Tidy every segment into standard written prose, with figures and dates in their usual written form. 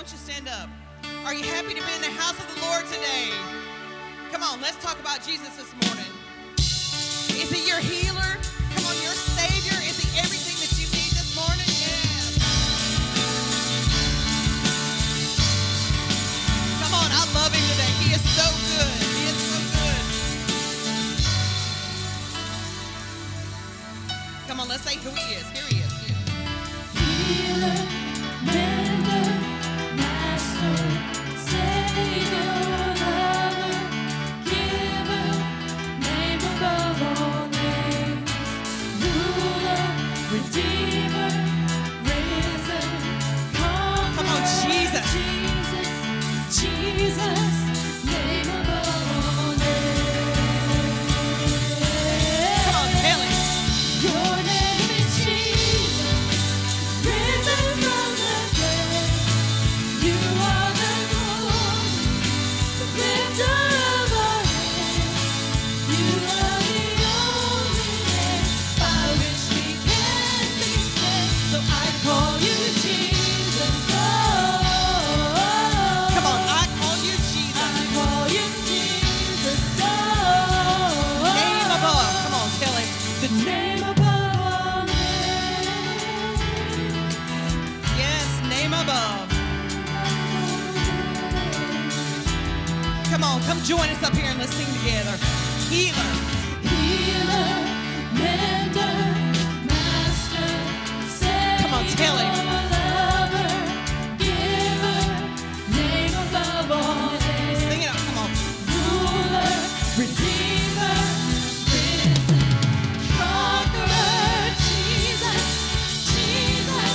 won't you stand up? Are you happy to be in the house of the Lord today? Come on, let's talk about Jesus this morning. Is he your healer? Come on, your Savior? Is he everything that you need this morning? Yeah. Come on, I love him today. He is so good. He is so good. Come on, let's say who he is. Here he is. Healer, mender, master, savior. Join us up here and let's sing together. Healer. Healer, mender, master, savior. Come on, tell him. Lover, giver, name above all names. Sing it out, come on. Ruler, redeemer, risen, conqueror, Jesus, Jesus,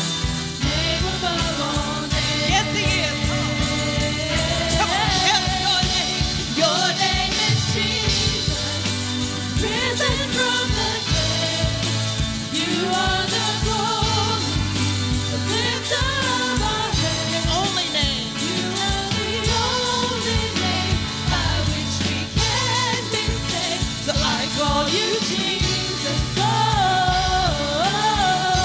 name above all names. Yes, he is. Come on, tell him. Your name is Jesus, risen from the dead. You are the glory, the lifter of our head. The only name. You are the only name by which we can be saved. So I call you Jesus. Oh,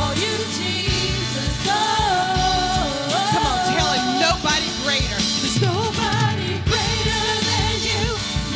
I call you Jesus. Oh, come on, tell him nobody greater.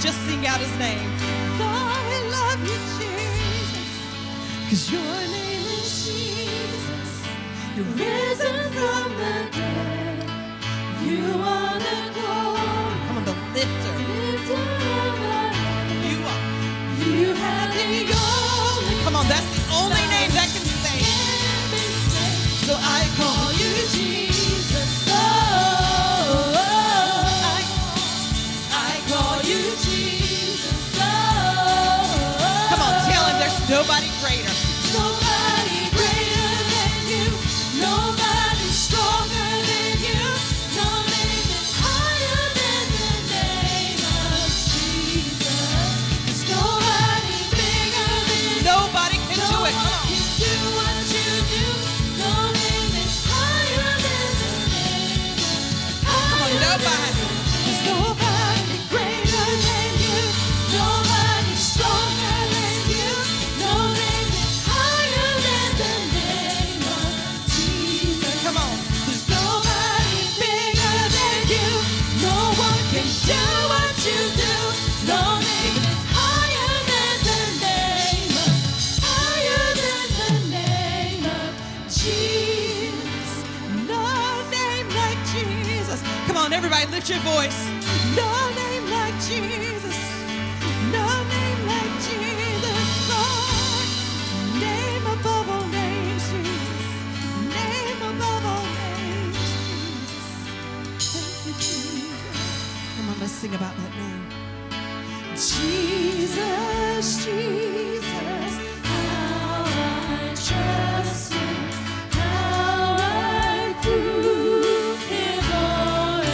Just sing out his name. Oh, we love you, Jesus, 'cause your name is Jesus. You're risen from the dead. You are the glory. Come on, the lifter. You are. You have the only. Come on, that's the only name that can save. So I call you Jesus. Oh. Nobody greater. Nobody greater than you. Nobody stronger than you. No name is higher than the name of Jesus. There's nobody bigger than you. Nobody can do it. No one can do what you do. No name is higher than the name of Jesus. Nobody. There's nobody greater than you. Nobody stronger than you. Do what you do. No name is higher than the name of, higher than the name of Jesus. No name like Jesus. Come on, everybody, lift your voice. No name like Jesus. No name like Jesus. Lord, name above all names, Jesus. Name above all names, Jesus. Thank you, Jesus. Let's sing about that name. Jesus, Jesus, how I trust him, how I prove him, Lord, and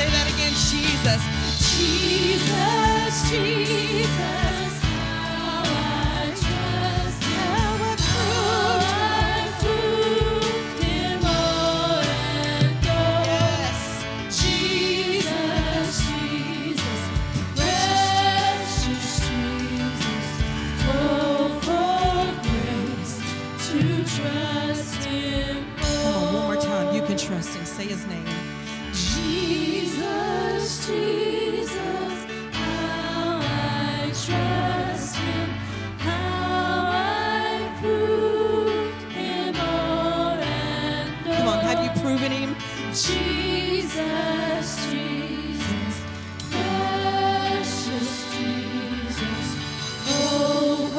Say that again, Jesus. Jesus, Jesus. Say his name. Jesus, Jesus, how I trust him, how I prove him more and more. Come on, have you proven him? Jesus, Jesus, precious Jesus, oh,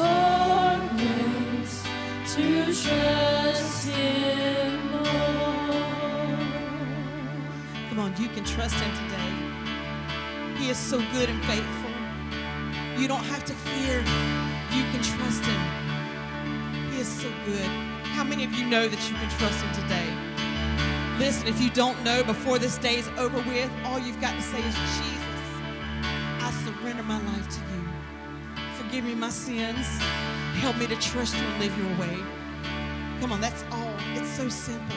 for grace to trust him. You can trust him today. He is so good and faithful. You don't have to fear. You can trust him. He is so good. How many of you know that you can trust him today? Listen, if you don't know, before this day is over with, all you've got to say is, Jesus, I surrender my life to you. Forgive me my sins. Help me to trust you and live your way. Come on, that's all. It's so simple.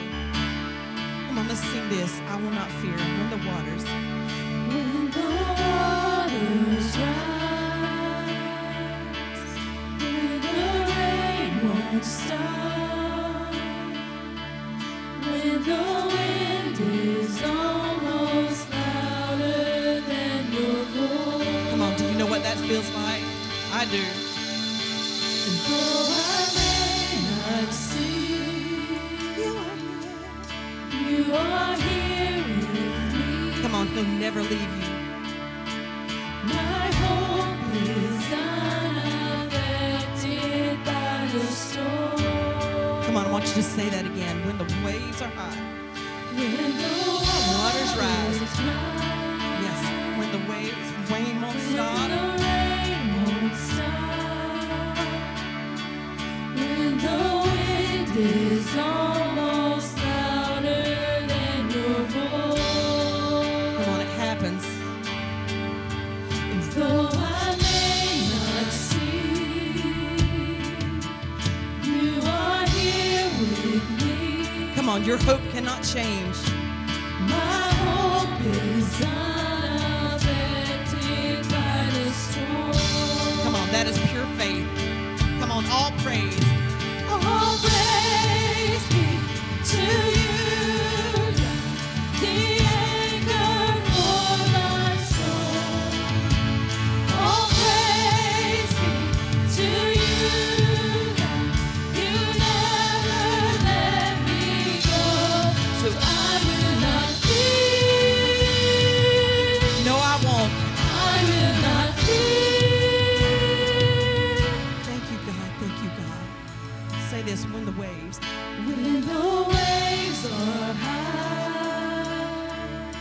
Let's sing this. I will not fear when the waters. When the waters rise, when the rain won't stop, when the wind is almost louder than your voice. Come on, do you know what that feels like? I do. And though I may not see, you are here with me. Come on, he'll never leave you. My hope is unaffected by the storm. Come on, I want you to say that again. When the waves are high, when the waters rise, yes, when the waves rain won't stop, when the rain won't stop, when the wind is almost louder. Your hope cannot change. My hope is unaffected by the storm. Come on, that is pure faith. Come on, all praise. All praise be to you, the anchor for my soul. All praise be to you. When the waves, when the waves are high,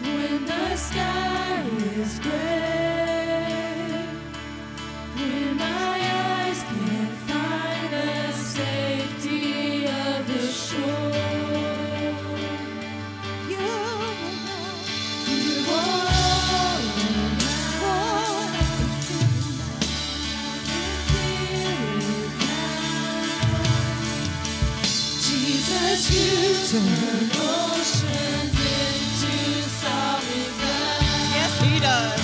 when the sky is gray, when my eyes can't find the safety of the shore, you are turn oceans into solid ground. Yes, he does.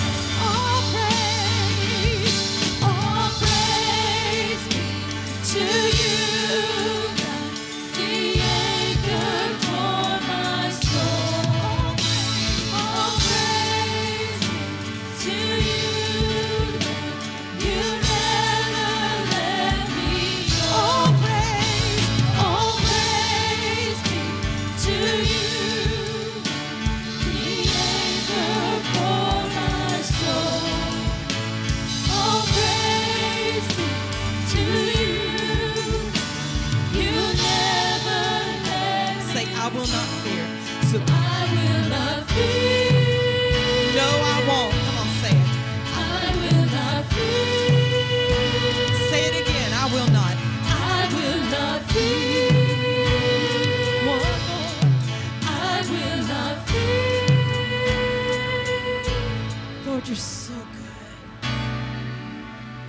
You're so good.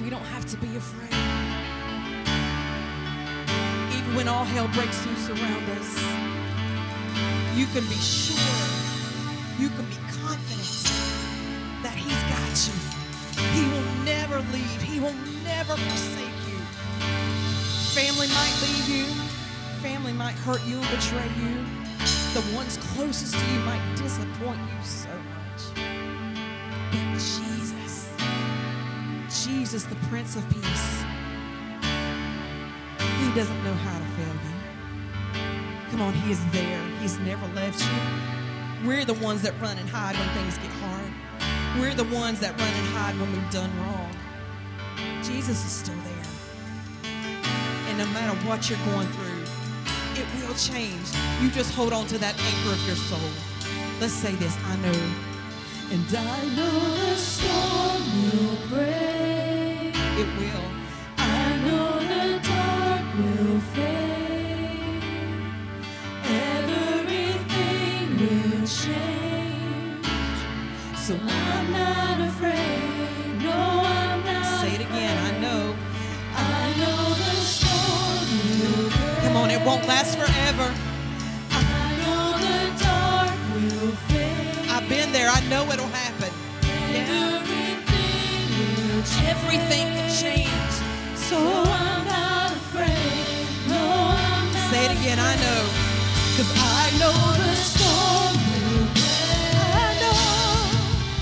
We don't have to be afraid. Even when all hell breaks loose around us, you can be sure, you can be confident that He's got you. He will never leave. He will never forsake you. Family might leave you. Family might hurt you and betray you. The ones closest to you might disappoint you so much. But Jesus, Jesus, the Prince of Peace, He doesn't know how to fail you. Come on, He is there. He's never left you. We're the ones that run and hide when things get hard. We're the ones that run and hide when we've done wrong. Jesus is still there. And no matter what you're going through, it will change. You just hold on to that anchor of your soul. Let's say this, I know. And I know the storm will break. It will. I know the dark will fade. Everything will change. So I'm not afraid. No, I'm not afraid. Say it again. I know. I know the storm will break. Come on, it won't last forever. I know the dark will fade. Been there, I know it'll happen. Yeah. Everything can change. So I'm not afraid. No, I'm not. Say it again, I know. Cause I know the storm will break.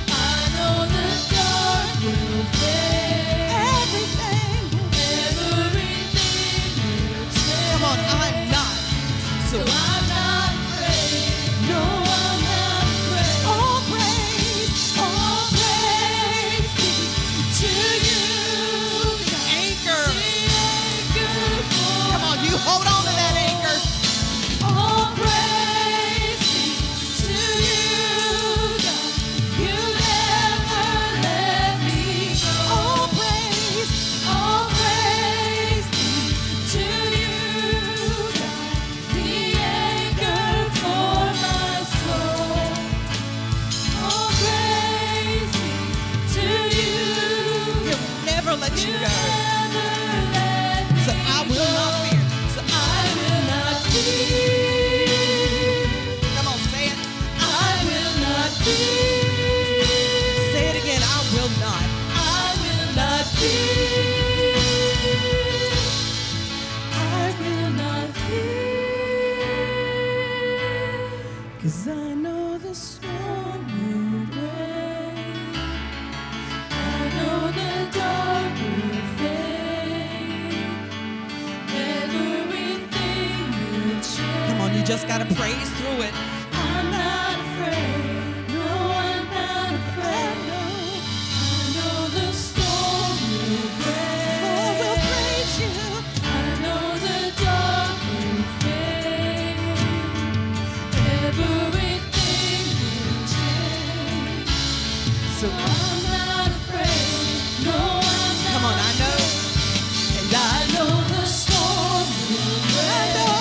I know the dark will break. Everything will change. Come on, I'm not. So I'm not afraid. No. Hold on to that anchor. All praise to you, God. You never let me go. All praise to you, God. The anchor for my soul. All praise to you. He'll never let you go. So I will not fear. Come on, say it. I will not fear. Say it again. I will not. I will not fear. I will not fear. Cause I know the storm will break. I know the dark will fade. Come on, you just gotta praise through it. I'm not afraid. No, I'm not afraid. No. I know the storm will break. Lord, will praise you. I know the dark will fade. Everything will change. So I'm not afraid. No, I'm not. Come on, I know. And I know the storm will break. I know.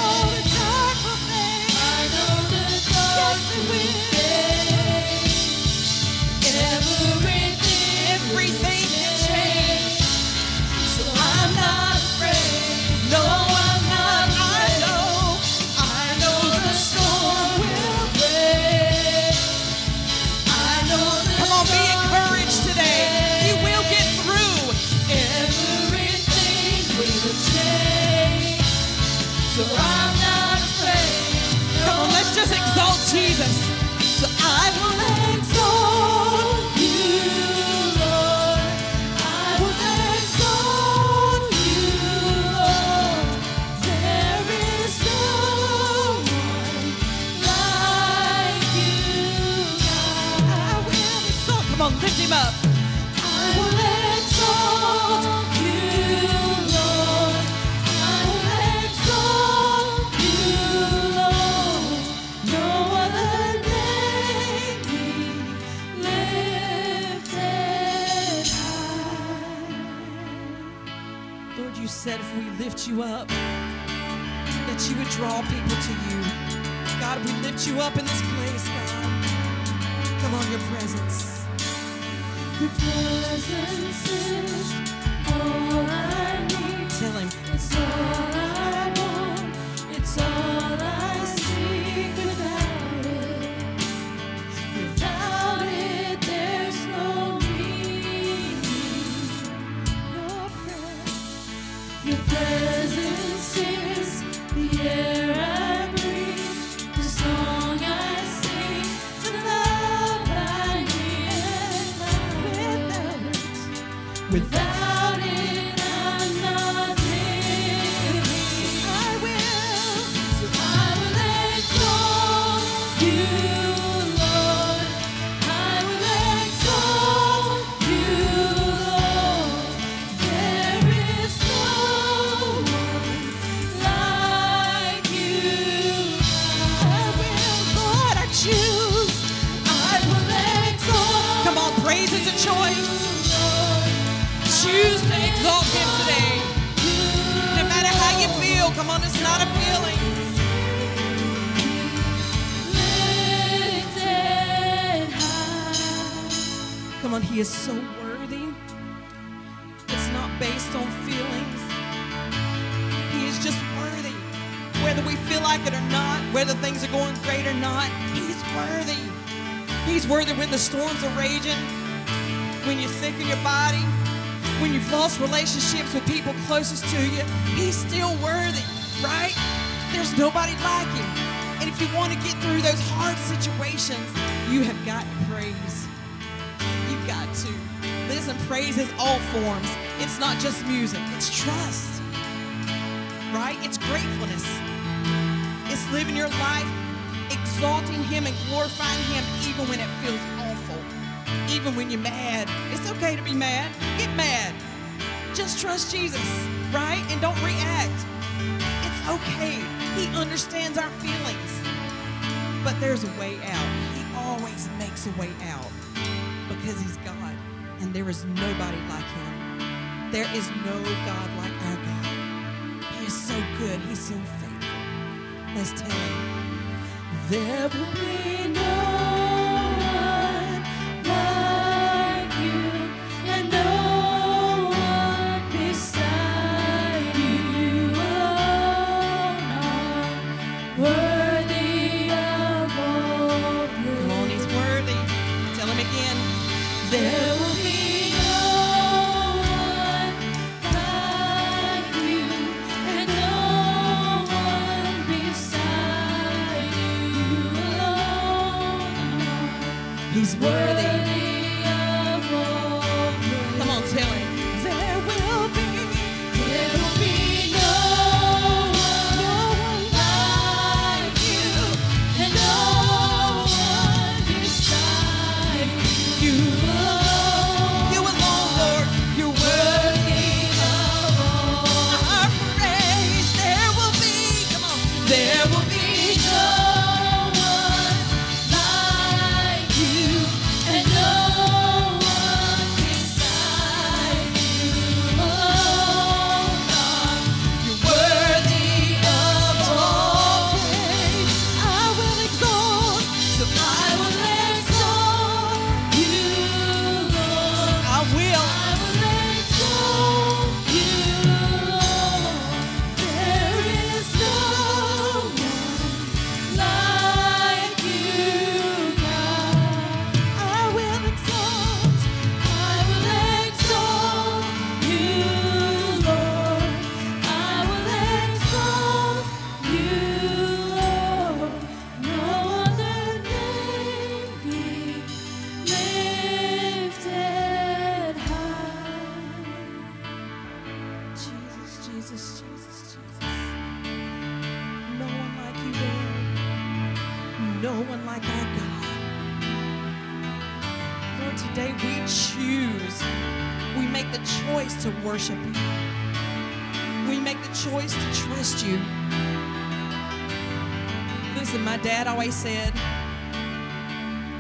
Jesus, so I will exalt you, Lord. I will exalt you, Lord. There is no one like you, God. I will exalt. Come on, lift him up. I will exalt you, Lord. I will exalt you, Lord. No. Said if we lift you up, that you would draw people to you. God, we lift you up in this place, God. Come on, your presence. He is so worthy. It's not based on feelings. He is just worthy. Whether we feel like it or not, whether things are going great or not, he's worthy. He's worthy when the storms are raging, when you're sick in your body, when you've lost relationships with people closest to you. He's still worthy, right? There's nobody like him. And if you want to get through those hard situations, you have got to praise. Got to. Listen, praise is all forms. It's not just music. It's trust, right? It's gratefulness. It's living your life exalting him and glorifying him even when it feels awful, even when you're mad. It's okay to be mad. Get mad. Just trust Jesus, right? And don't react. It's okay. He understands our feelings. But there's a way out. He always makes a way out. Because he's God, and there is nobody like him. There is no God like our God. He is so good. He's so faithful. Let's tell him. There will be no one like you, and no one beside you. You are worthy of all praise. Come on, he's worthy. Tell him again. There will be no one like you, and no one beside you alone. He's worthy of all praise. Come on, tell him. There will be no one like you, and no one beside you. Said,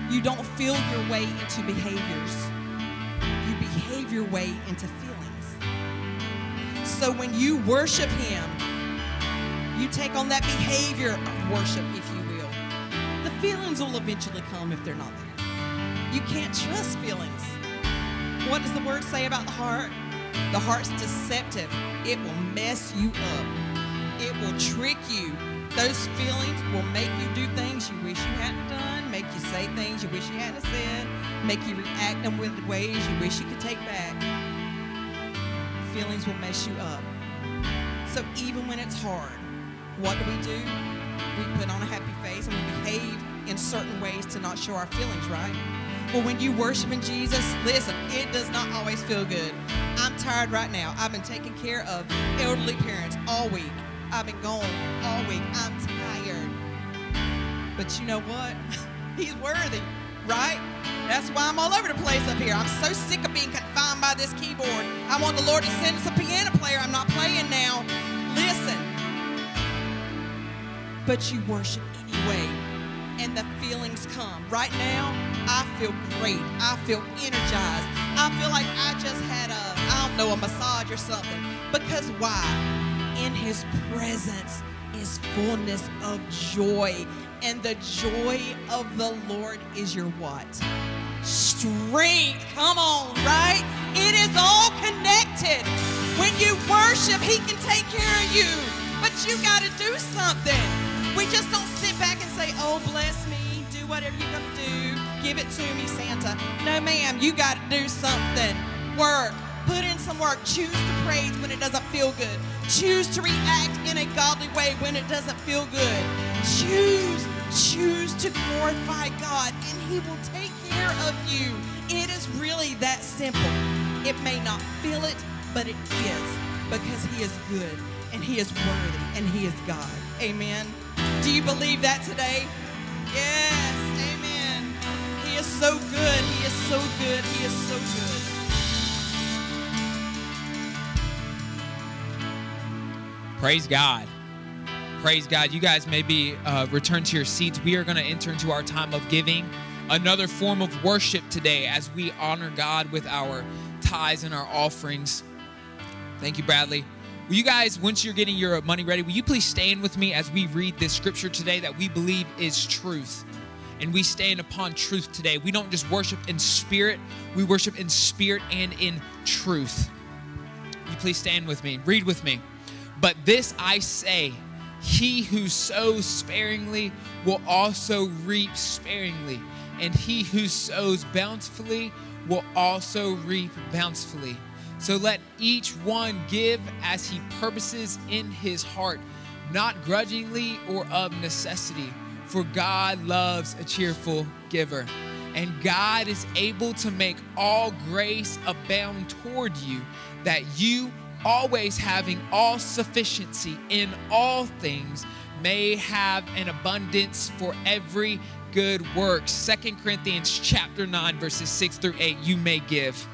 you don't feel your way into behaviors. You behave your way into feelings. So when you worship him, you take on that behavior of worship, if you will. The feelings will eventually come if they're not there. You can't trust feelings. what does the word say about the heart? The heart's deceptive. It will mess you up. It will trick you. Those feelings will make you do things you wish you hadn't done, make you say things you wish you hadn't said, make you react in ways you wish you could take back. Feelings will mess you up. So even when it's hard, what do? We put on a happy face and we behave in certain ways to not show our feelings, right? But when you worship in Jesus, listen, it does not always feel good. I'm tired right now. I've been taking care of elderly parents all week. I've been gone all week. I'm tired. But you know what? He's worthy, right? That's why I'm all over the place up here. I'm so sick of being confined by this keyboard. I want the Lord to send us a piano player. I'm not playing now. Listen. But you worship anyway, and the feelings come. Right now, I feel great. I feel energized. I feel like I just had a massage or something. Because why? In his presence is fullness of joy. And the joy of the Lord is your what? Strength. Come on, right? It is all connected. When you worship, he can take care of you. But you got to do something. We just don't sit back and say, oh, bless me. Do whatever you're going to do. Give it to me, Santa. No, ma'am. You got to do something. Work. Put in some work. Choose to praise when it doesn't feel good. Choose to react in a godly way when it doesn't feel good. Choose to glorify God, and he will take care of you. It is really that simple. It may not feel it, but it is, because he is good, and he is worthy, and he is God. Amen. Do you believe that today? Yes, amen. He is so good. He is so good. He is so good. Praise God. Praise God. You guys may be return to your seats. We are going to enter into our time of giving, another form of worship today as we honor God with our tithes and our offerings. Thank you, Bradley. Will you guys, once you're getting your money ready, will you please stand with me as we read this scripture today that we believe is truth? And we stand upon truth today. We don't just worship in spirit. We worship in spirit and in truth. Will you please stand with me. Read with me. But this I say, he who sows sparingly will also reap sparingly, and he who sows bountifully will also reap bountifully. So let each one give as he purposes in his heart, not grudgingly or of necessity, for God loves a cheerful giver. And God is able to make all grace abound toward you, that you, always having all sufficiency in all things, may have an abundance for every good work. 2 Corinthians chapter 9, verses 6 through 8, you may give.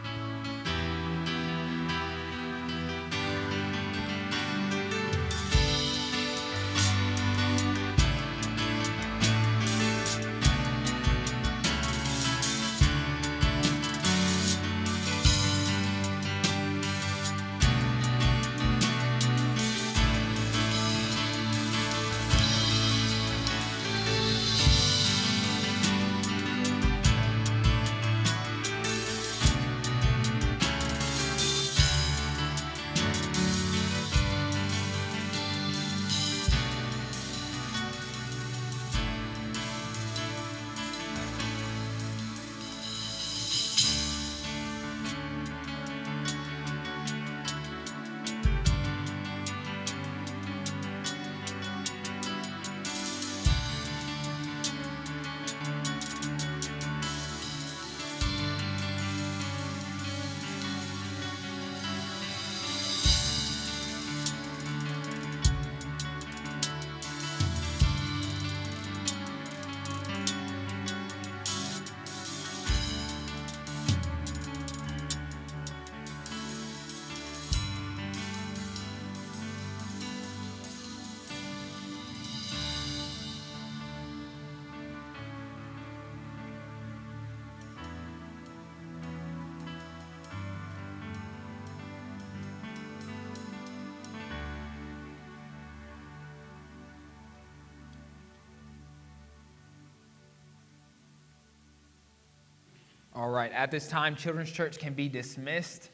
All right. At this time, Children's Church can be dismissed.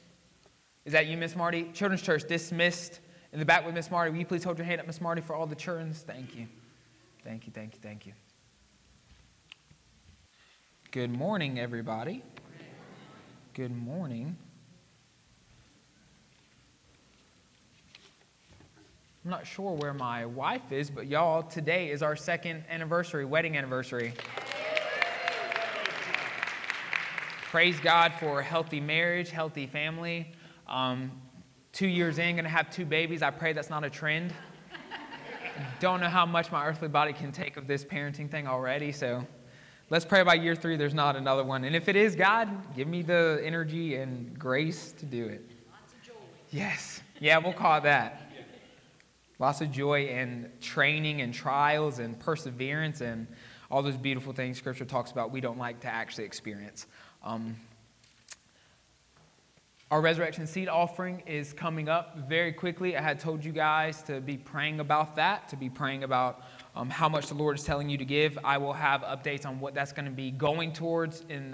Is that you, Miss Marty? Children's Church dismissed. In the back with Miss Marty, will you please hold your hand up, Miss Marty, for all the children's? Thank you. Thank you, thank you, thank you. Good morning, everybody. Good morning. I'm not sure where my wife is, but y'all, today is our second anniversary, wedding anniversary. Praise God for a healthy marriage, healthy family. 2 years in, going to have 2 babies. I pray that's not a trend. Don't know how much my earthly body can take of this parenting thing already, so let's pray by year 3 there's not another one. And if it is, God, give me the energy and grace to do it. Lots of joy. Yes. Yeah, we'll call it that. Lots of joy and training and trials and perseverance and all those beautiful things Scripture talks about we don't like to actually experience. Our resurrection seed offering is coming up very quickly. I had told you guys to be praying about that, to be praying about how much the Lord is telling you to give. I will have updates on what that's going to be going towards, and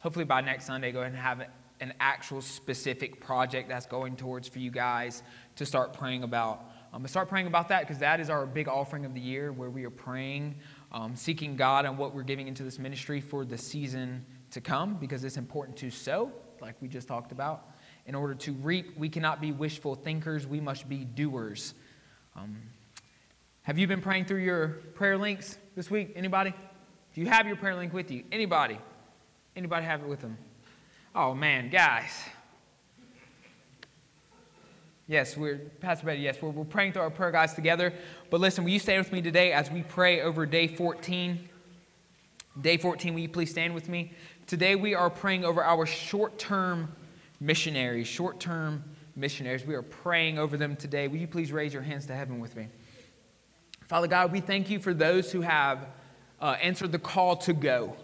hopefully by next Sunday, go ahead and have it. An actual specific project that's going towards for you guys to start praying about. Start praying about that because that is our big offering of the year where we are praying, seeking God on what we're giving into this ministry for the season to come, because it's important to sow, like we just talked about. In order to reap, we cannot be wishful thinkers. We must be doers. Have you been praying through your prayer links this week? Anybody? Do you have your prayer link with you? Anybody? Anybody have it with them? Oh, man, guys. Yes, Pastor Betty, yes, we're praying through our prayer guides together. But listen, will you stand with me today as we pray over day 14? Day 14, will you please stand with me? Today we are praying over our short-term missionaries. Short-term missionaries. We are praying over them today. Will you please raise your hands to heaven with me? Father God, we thank you for those who have answered the call to go.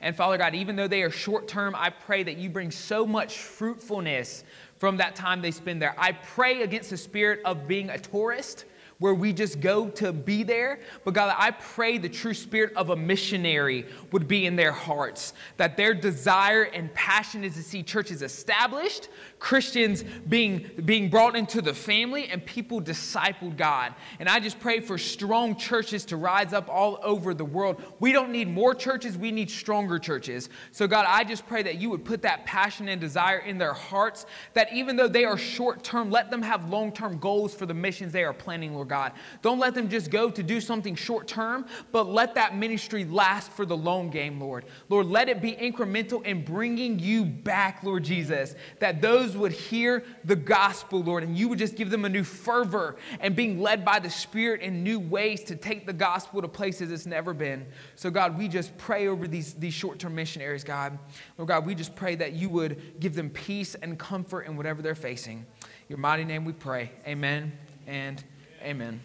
And Father God, even though they are short-term, I pray that you bring so much fruitfulness from that time they spend there. I pray against the spirit of being a tourist, where we just go to be there. But God, I pray the true spirit of a missionary would be in their hearts, that their desire and passion is to see churches established, Christians being brought into the family, and people discipled, God. And I just pray for strong churches to rise up all over the world. We don't need more churches, we need stronger churches. So God, I just pray that you would put that passion and desire in their hearts, that even though they are short-term, let them have long-term goals for the missions they are planning, Lord God. Don't let them just go to do something short-term, but let that ministry last for the long game, Lord. Lord, let it be incremental in bringing you back, Lord Jesus, that those would hear the gospel, Lord, and you would just give them a new fervor and being led by the Spirit in new ways to take the gospel to places it's never been. So, God, we just pray over these short-term missionaries, God. Lord God, we just pray that you would give them peace and comfort in whatever they're facing. In your mighty name we pray. Amen and amen.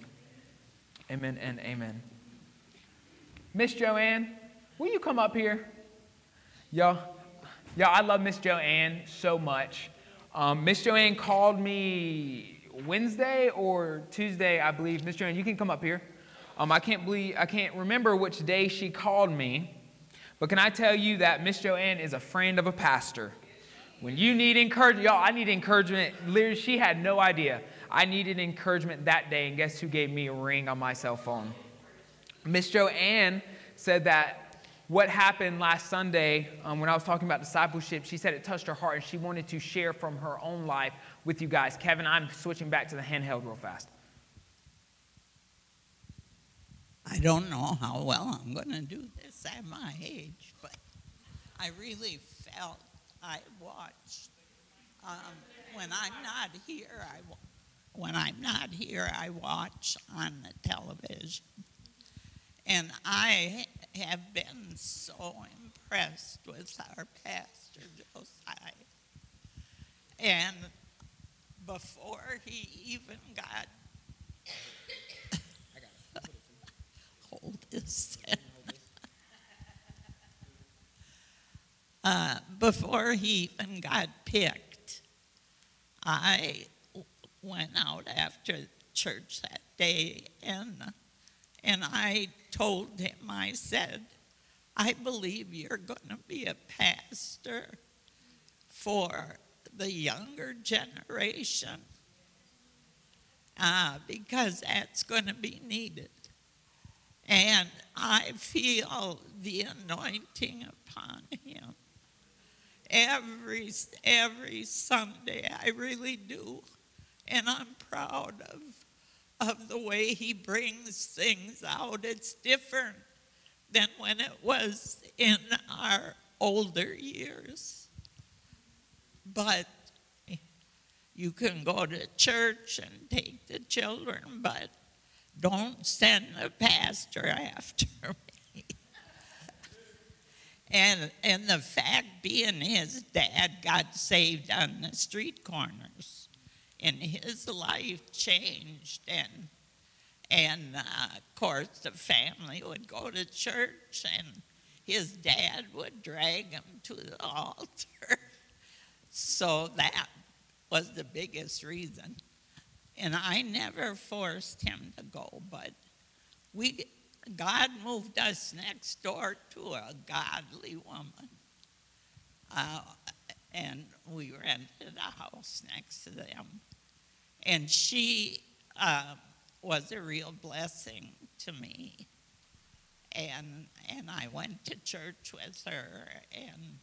Amen and amen. Miss Joanne, will you come up here? Y'all, I love Miss Joanne so much. Miss Joanne called me Wednesday or Tuesday, I believe. Miss Joanne, you can come up here. I can't remember which day she called me, but can I tell you that Miss Joanne is a friend of a pastor. When you need encouragement, y'all, I need encouragement. Literally, she had no idea. I needed encouragement that day, and guess who gave me a ring on my cell phone? Miss Joanne said that what happened last Sunday when I was talking about discipleship, she said it touched her heart, and she wanted to share from her own life with you guys. Kevin, I'm switching back to the handheld real fast. I don't know how well I'm going to do this at my age, but I really felt I watch. When I'm not here, I watch on the television. And I have been so impressed with our Pastor Josiah. And before he even got, hold this. Before he even got picked, I went out after church that day, and I told him, I said, I believe you're going to be a pastor for the younger generation because that's going to be needed. And I feel the anointing upon him every Sunday. I really do. And I'm proud of the way he brings things out. It's different than when it was in our older years. But you can go to church and take the children, but don't send the pastor after me. And the fact being his dad got saved on the street corners, and his life changed, and of course the family would go to church, and his dad would drag him to the altar. So that was the biggest reason. And I never forced him to go, but God moved us next door to a godly woman. And we rented a house next to them. And she was a real blessing to me. And I went to church with her, and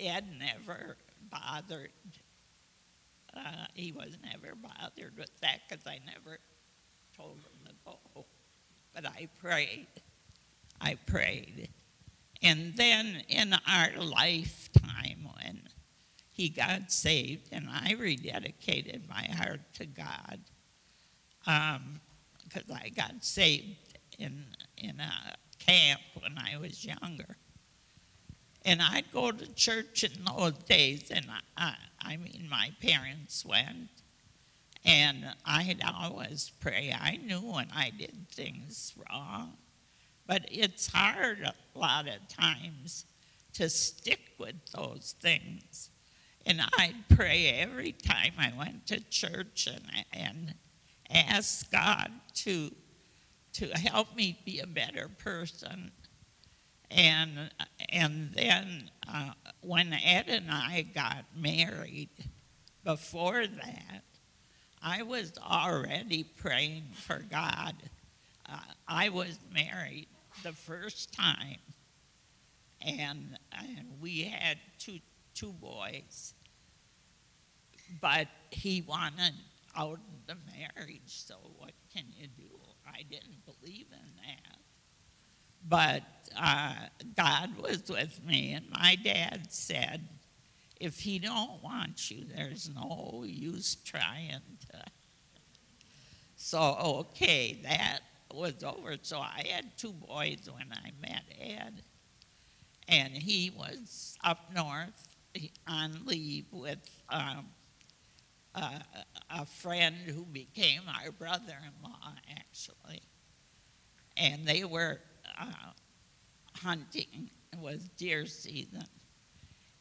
Ed never bothered. He was never bothered with that because I never told him to go. But I prayed. And then in our lifetime when he got saved and I rededicated my heart to God, because I got saved in a camp when I was younger. And I'd go to church in those days, and I mean, my parents went, and I'd always pray. I knew when I did things wrong, but it's hard a lot of times to stick with those things. And I'd pray every time I went to church and ask God to help me be a better person. And then when Ed and I got married, before that, I was already praying for God. I was married the first time, and we had two boys. But he wanted out of the marriage, so what can you do? I didn't believe in that. But God was with me, and my dad said, if he don't want you, there's no use trying to. So, okay, that was over. So I had two boys when I met Ed, and he was up north on leave with a friend who became our brother-in-law, actually, and they were hunting. It was deer season,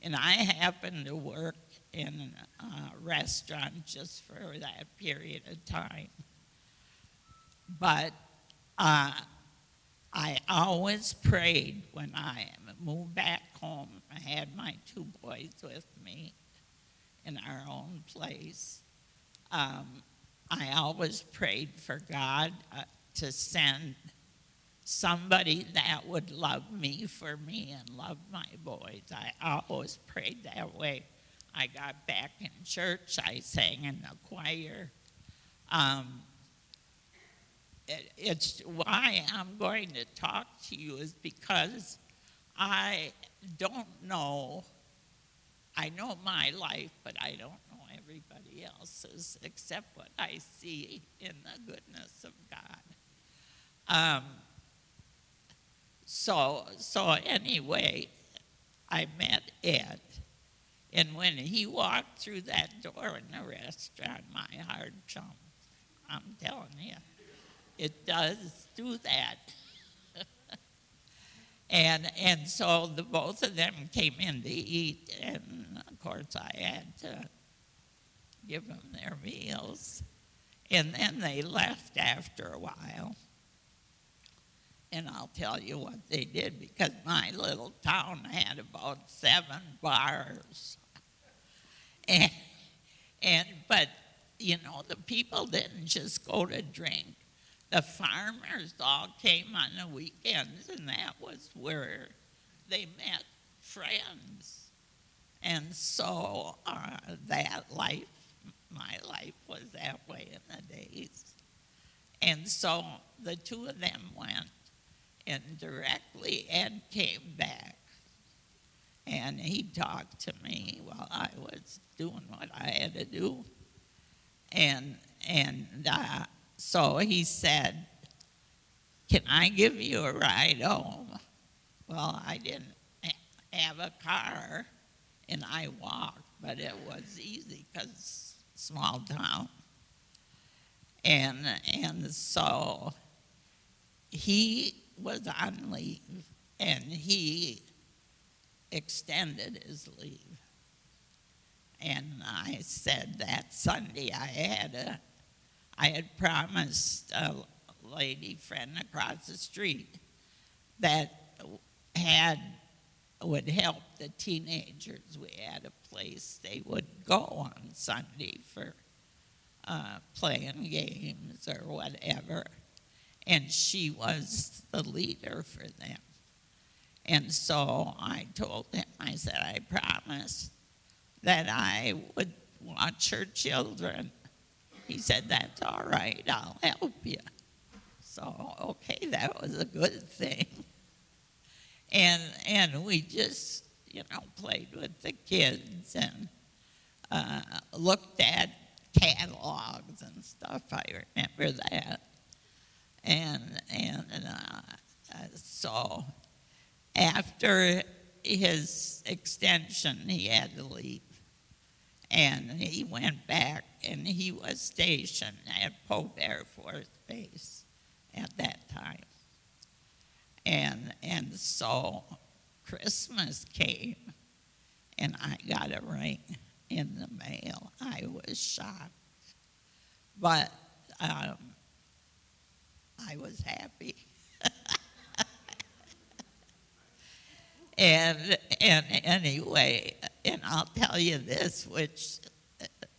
and I happened to work in a restaurant just for that period of time. But I always prayed when I moved back home. I had my two boys with me in our own place. I always prayed for God to send somebody that would love me for me and love my boys. I always prayed that way. I got back in church. I sang in the choir. It's why I'm going to talk to you is because I don't know. I know my life, but I don't know everybody else's except what I see in the goodness of God. So anyway, I met Ed, and when he walked through that door in the restaurant, my heart jumped. I'm telling you, it does do that. And so the both of them came in to eat, and of course I had to give them their meals. And then they left after a while. And I'll tell you what they did, because my little town had about 7 bars. But, you know, the people didn't just go to drink. The farmers all came on the weekends, and that was where they met friends. And so that life, my life was that way in the days. And so the two of them went, and directly Ed came back. And he talked to me while I was doing what I had to do. And so he said, "Can I give you a ride home?" Well, I didn't have a car, and I walked, but it was easy because small town. And so he was on leave, and he extended his leave. And I said that Sunday I had promised a lady friend across the street that would help the teenagers. We had a place they would go on Sunday for playing games or whatever. And she was the leader for them. And so I told him, I said, I promised that I would watch her children. He said, that's all right, I'll help you. So, okay, that was a good thing. And we just, you know, played with the kids and looked at catalogs and stuff. I remember that. So after his extension, he had to leave. And he went back, and he was stationed at Pope Air Force Base at that time. And so Christmas came, and I got a ring in the mail. I was shocked, but I was happy. And anyway, and I'll tell you this, which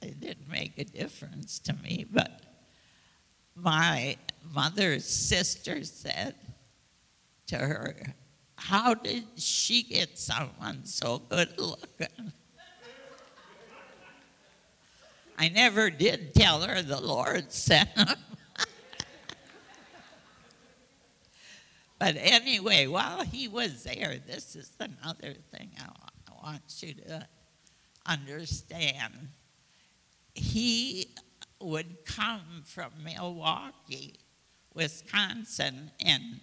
it didn't make a difference to me, but my mother's sister said to her, how did she get someone so good looking? I never did tell her the Lord sent him. But anyway, while he was there, this is another thing I want you to understand. He would come from Milwaukee, Wisconsin, and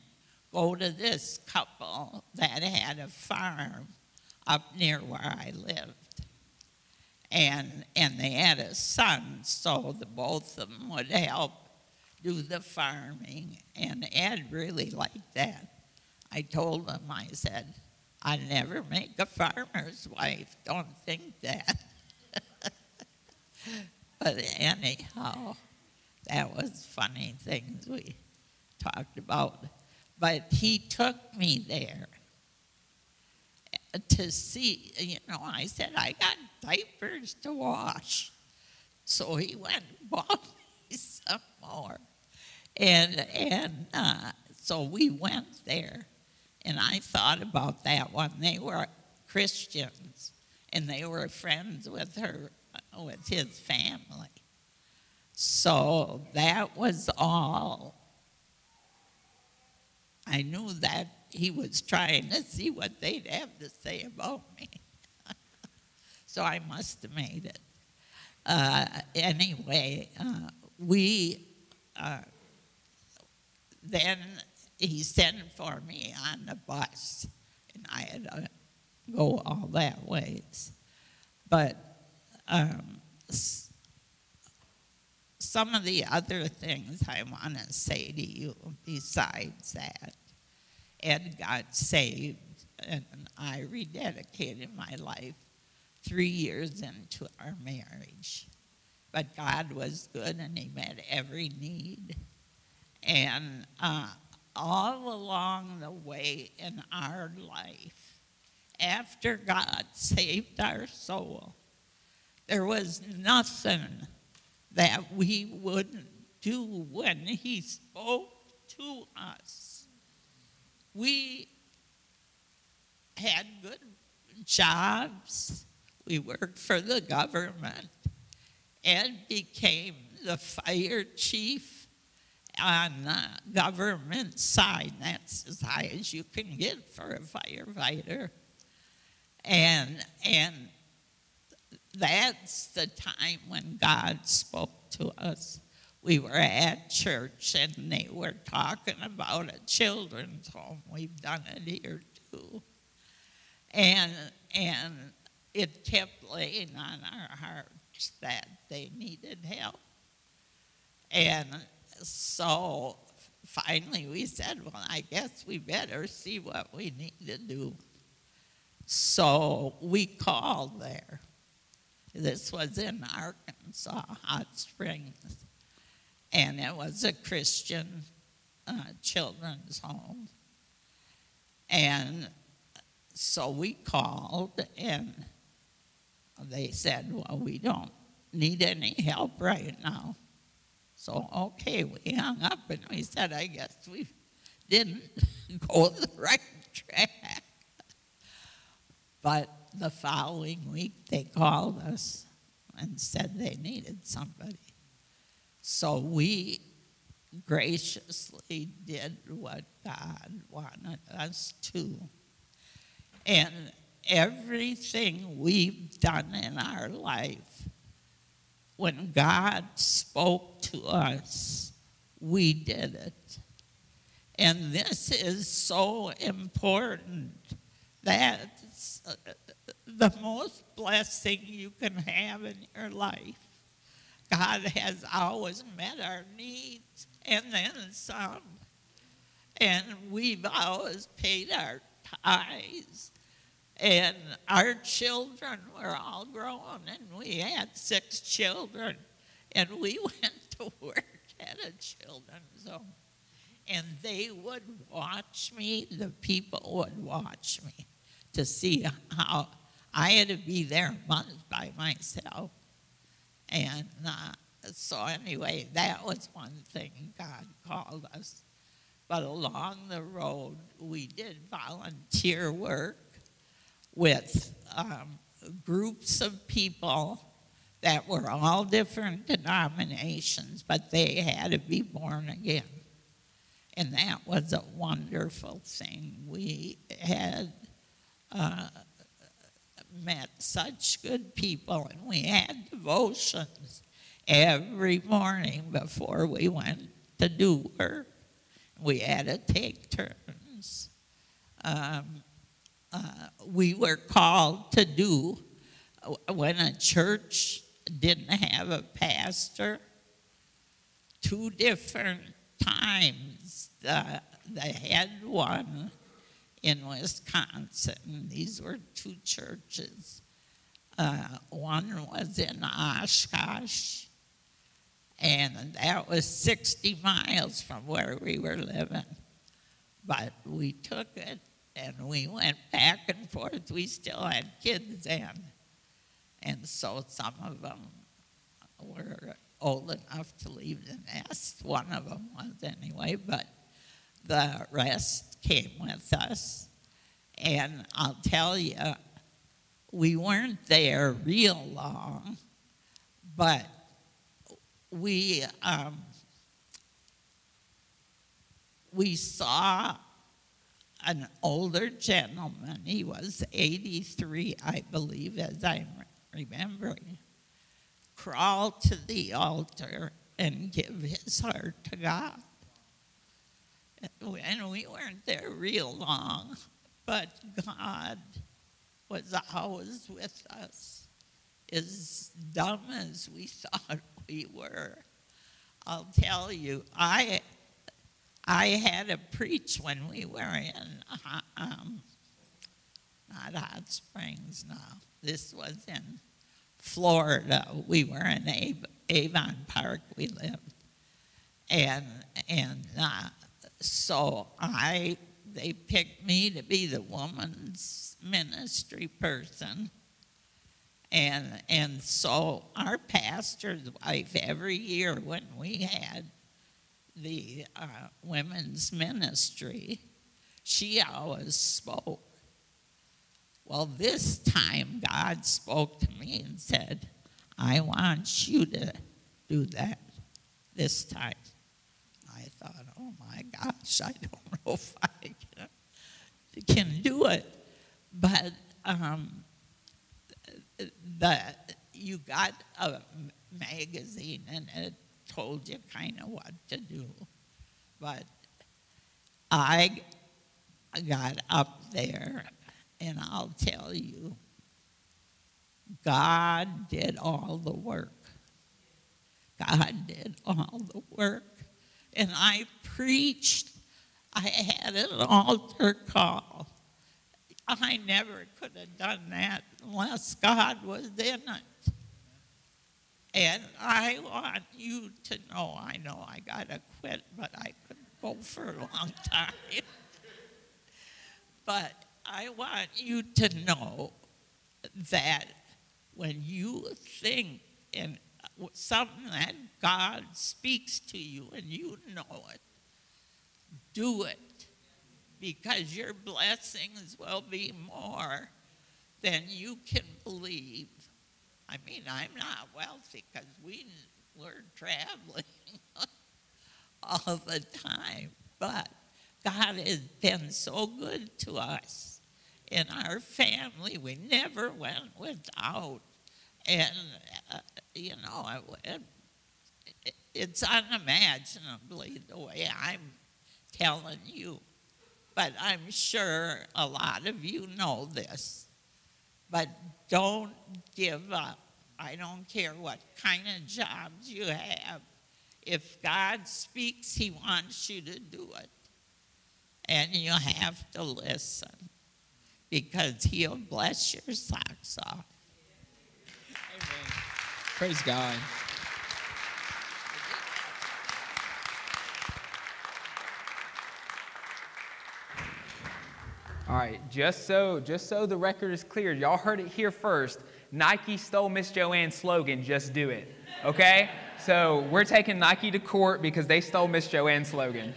go to this couple that had a farm up near where I lived. And they had a son, so both of them would help do the farming, and Ed really liked that. I told him, I said, I never make a farmer's wife, don't think that. But anyhow, that was funny things we talked about. But he took me there to see, you know, I said, I got diapers to wash. So he went and bought me some more. And so we went there, and I thought about that one. They were Christians, and they were friends with her, with his family. So that was all. I knew that he was trying to see what they'd have to say about me. So I must have made it. Anyway, then he sent for me on the bus, and I had to go all that ways. But some of the other things I want to say to you besides that, Ed got saved, and I rededicated my life 3 years into our marriage. But God was good, and he met every need. And all along the way in our life, after God saved our soul, there was nothing that we wouldn't do when he spoke to us. We had good jobs. We worked for the government. Ed became the fire chief on the government side. That's as high as you can get for a firefighter. And that's the time when God spoke to us. We were at church and they were talking about a children's home. We've done it here too. And it kept laying on our hearts that they needed help. And so finally we said, well, I guess we better see what we need to do. So we called there. This was in Arkansas, Hot Springs. And it was a Christian children's home. And so we called, and they said, well, we don't need any help right now. So, okay, we hung up, and we said, I guess we didn't go the right track. But the following week, they called us and said they needed somebody. So we graciously did what God wanted us to. And everything we've done in our life, when God spoke to us, we did it. And this is so important. That's the most blessing you can have in your life. God has always met our needs, and then some. And we've always paid our tithes. And our children were all grown, and we had 6 children. And we went to work at a children's home. And they would watch me, the people would watch me, to see how I had to be there months by myself. And so anyway, that was one thing God called us. But along the road, we did volunteer work with groups of people that were all different denominations, but they had to be born again. And that was a wonderful thing. We had met such good people, and we had devotions every morning before we went to do work. We had to take turns. We were called to do, when a church didn't have a pastor, 2 different times the head one in Wisconsin. These were 2 churches. One was in Oshkosh, and that was 60 miles from where we were living. But we took it, and we went back and forth. We still had kids then. And so some of them were old enough to leave the nest. One of them was anyway, but the rest came with us. And I'll tell you, we weren't there real long, but we saw an older gentleman. He was 83, I believe, as I'm remembering, crawl to the altar and give his heart to God. And we weren't there real long, but God was always with us. As dumb as we thought we were, I'll tell you, I had to preach when we were in, not Hot Springs now, this was in Florida. We were in Avon Park, we lived. And So they picked me to be the woman's ministry person. And so our pastor's wife, every year when we had the women's ministry, she always spoke. Well, this time God spoke to me and said, I want you to do that this time. I thought, oh my gosh, I don't know if I can do it. But you got a magazine and it told you kind of what to do. But I got up there and I'll tell you, God did all the work. God did all the work. And I preached. I had an altar call. I never could have done that unless God was in it. And I want you to know I got to quit, but I couldn't go for a long time. But I want you to know that when you think in something that God speaks to you and you know it, do it. Because your blessings will be more than you can believe. I mean, I'm not wealthy because we're traveling all the time. But God has been so good to us in our family. We never went without. And, you know, it's unimaginably the way I'm telling you. But I'm sure a lot of you know this. But don't give up. I don't care what kind of jobs you have. If God speaks, he wants you to do it. And you have to listen because he'll bless your socks off. Amen. Praise God. All right, just so the record is clear, y'all heard it here first. Nike stole Miss Joanne's slogan, just do it, okay? So we're taking Nike to court because they stole Miss Joanne's slogan.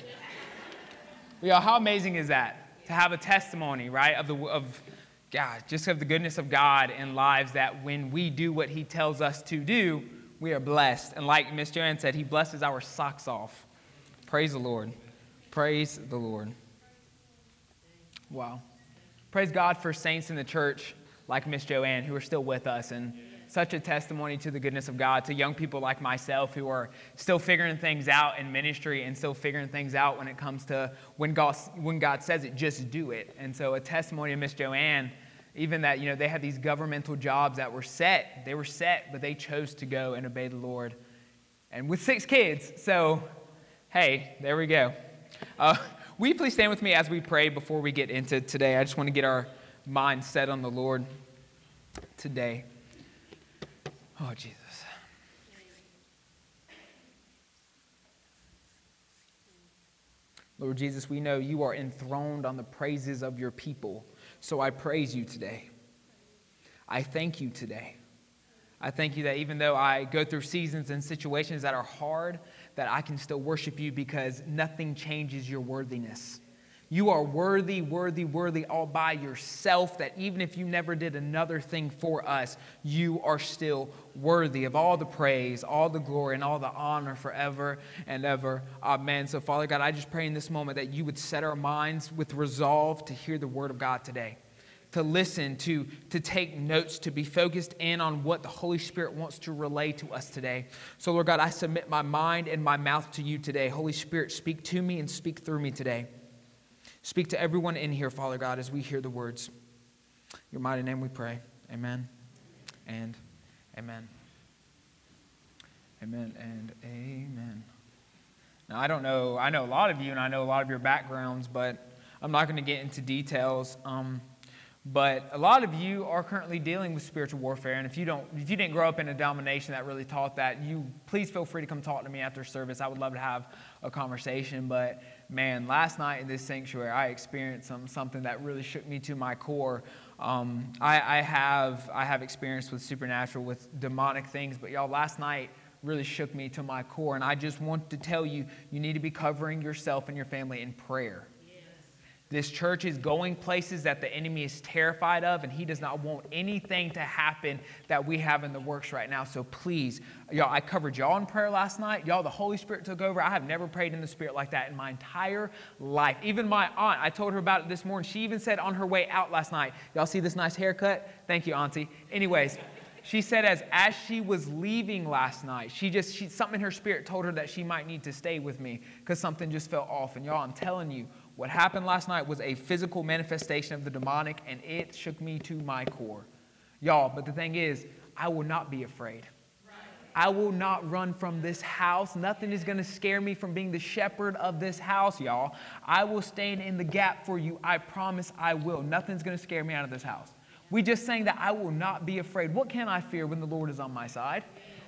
Y'all, how amazing is that? To have a testimony, right, of the goodness of God in lives that when we do what he tells us to do, we are blessed. And like Miss Joanne said, he blesses our socks off. Praise the Lord. Praise the Lord. Wow. Praise God for saints in the church like Miss Joanne who are still with us and such a testimony to the goodness of God, to young people like myself who are still figuring things out in ministry and still figuring things out when it comes to when God says it, just do it. And so a testimony of Miss Joanne, even that, you know, they had these governmental jobs that were set. They were set, but they chose to go and obey the Lord. And with 6 kids, so hey, there we go. Will you please stand with me as we pray before we get into today? I just want to get our minds set on the Lord today. Oh, Jesus. Lord Jesus, we know you are enthroned on the praises of your people, so I praise you today. I thank you today. I thank you that even though I go through seasons and situations that are hard, that I can still worship you because nothing changes your worthiness. You are worthy, worthy, worthy all by yourself, that even if you never did another thing for us, you are still worthy of all the praise, all the glory, and all the honor forever and ever. Amen. So, Father God, I just pray in this moment that you would set our minds with resolve to hear the word of God today, to listen, to take notes, to be focused in on what the Holy Spirit wants to relay to us today. So, Lord God, I submit my mind and my mouth to you today. Holy Spirit, speak to me and speak through me today. Speak to everyone in here, Father God, as we hear the words. In your mighty name we pray. Amen and amen. Amen and amen. Now, I know a lot of you and I know a lot of your backgrounds, but I'm not going to get into details. But a lot of you are currently dealing with spiritual warfare, and if you didn't grow up in a denomination that really taught that, please feel free to come talk to me after service. I would love to have a conversation, but man, last night in this sanctuary, I experienced something that really shook me to my core. I have experience with supernatural, with demonic things, but y'all, last night really shook me to my core, and I just want to tell you, you need to be covering yourself and your family in prayer. Yes. This church is going places that the enemy is terrified of, and he does not want anything to happen that we have in the works right now. So please, y'all, I covered y'all in prayer last night. Y'all, the Holy Spirit took over. I have never prayed in the Spirit like that in my entire life. Even my aunt, I told her about it this morning. She even said on her way out last night, y'all see this nice haircut? Thank you, Auntie. Anyways. She said as she was leaving last night, she something in her spirit told her that she might need to stay with me because something just felt off. And y'all, I'm telling you, what happened last night was a physical manifestation of the demonic, and it shook me to my core. Y'all, but the thing is, I will not be afraid. I will not run from this house. Nothing is going to scare me from being the shepherd of this house, y'all. I will stand in the gap for you. I promise I will. Nothing's going to scare me out of this house. We just sang that I will not be afraid. What can I fear when the Lord is on my side?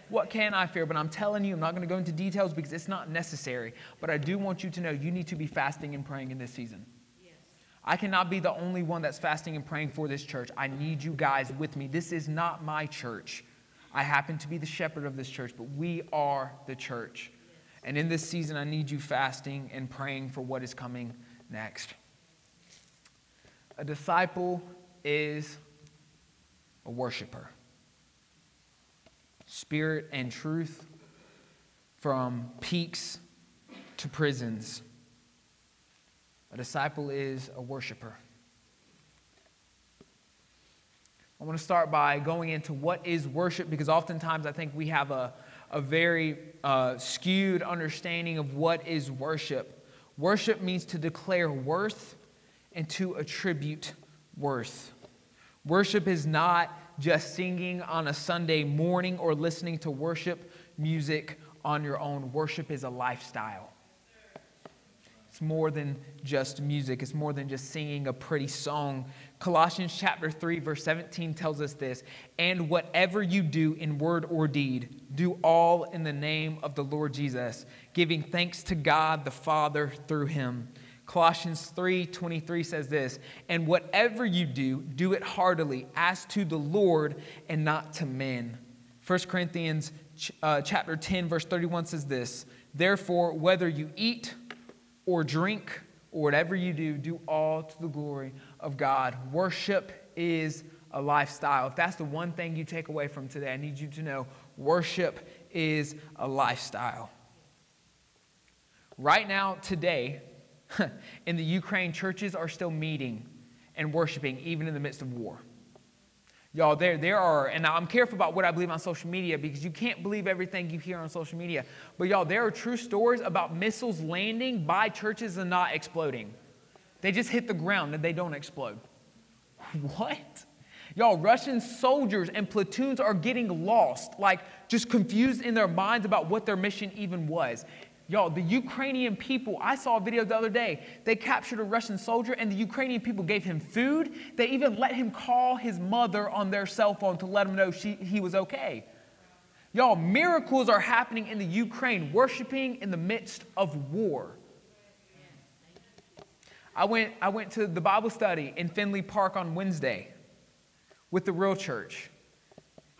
What can I fear? But I'm telling you, I'm not going to go into details because it's not necessary. But I do want you to know you need to be fasting and praying in this season. Yes. I cannot be the only one that's fasting and praying for this church. I need you guys with me. This is not my church. I happen to be the shepherd of this church, but we are the church. Yes. And in this season, I need you fasting and praying for what is coming next. A disciple is a worshiper. Spirit and truth, from peaks to prisons. A disciple is a worshiper. I want to start by going into what is worship, because oftentimes I think we have a very skewed understanding of what is worship. Worship means to declare worth and to attribute worth. Worship is not just singing on a Sunday morning or listening to worship music on your own. Worship is a lifestyle. It's more than just music. It's more than just singing a pretty song. Colossians chapter 3, verse 17 tells us this: and whatever you do in word or deed, do all in the name of the Lord Jesus, giving thanks to God the Father through him. Colossians 3:23 says this: and whatever you do, do it heartily, as to the Lord and not to men. 1 Corinthians chapter 10, verse 31 says this: therefore, whether you eat or drink or whatever you do, do all to the glory of God. Worship is a lifestyle. If that's the one thing you take away from today, I need you to know worship is a lifestyle. Right now, today, in the Ukraine, churches are still meeting and worshiping, even in the midst of war. Y'all, there are, and I'm careful about what I believe on social media because you can't believe everything you hear on social media. But y'all, there are true stories about missiles landing by churches and not exploding. They just hit the ground and they don't explode. What? Y'all, Russian soldiers and platoons are getting lost, like just confused in their minds about what their mission even was. Y'all, the Ukrainian people, I saw a video the other day. They captured a Russian soldier, and the Ukrainian people gave him food. They even let him call his mother on their cell phone to let him know he was okay. Y'all, miracles are happening in the Ukraine, worshiping in the midst of war. I went to the Bible study in Findlay Park on Wednesday with the real church.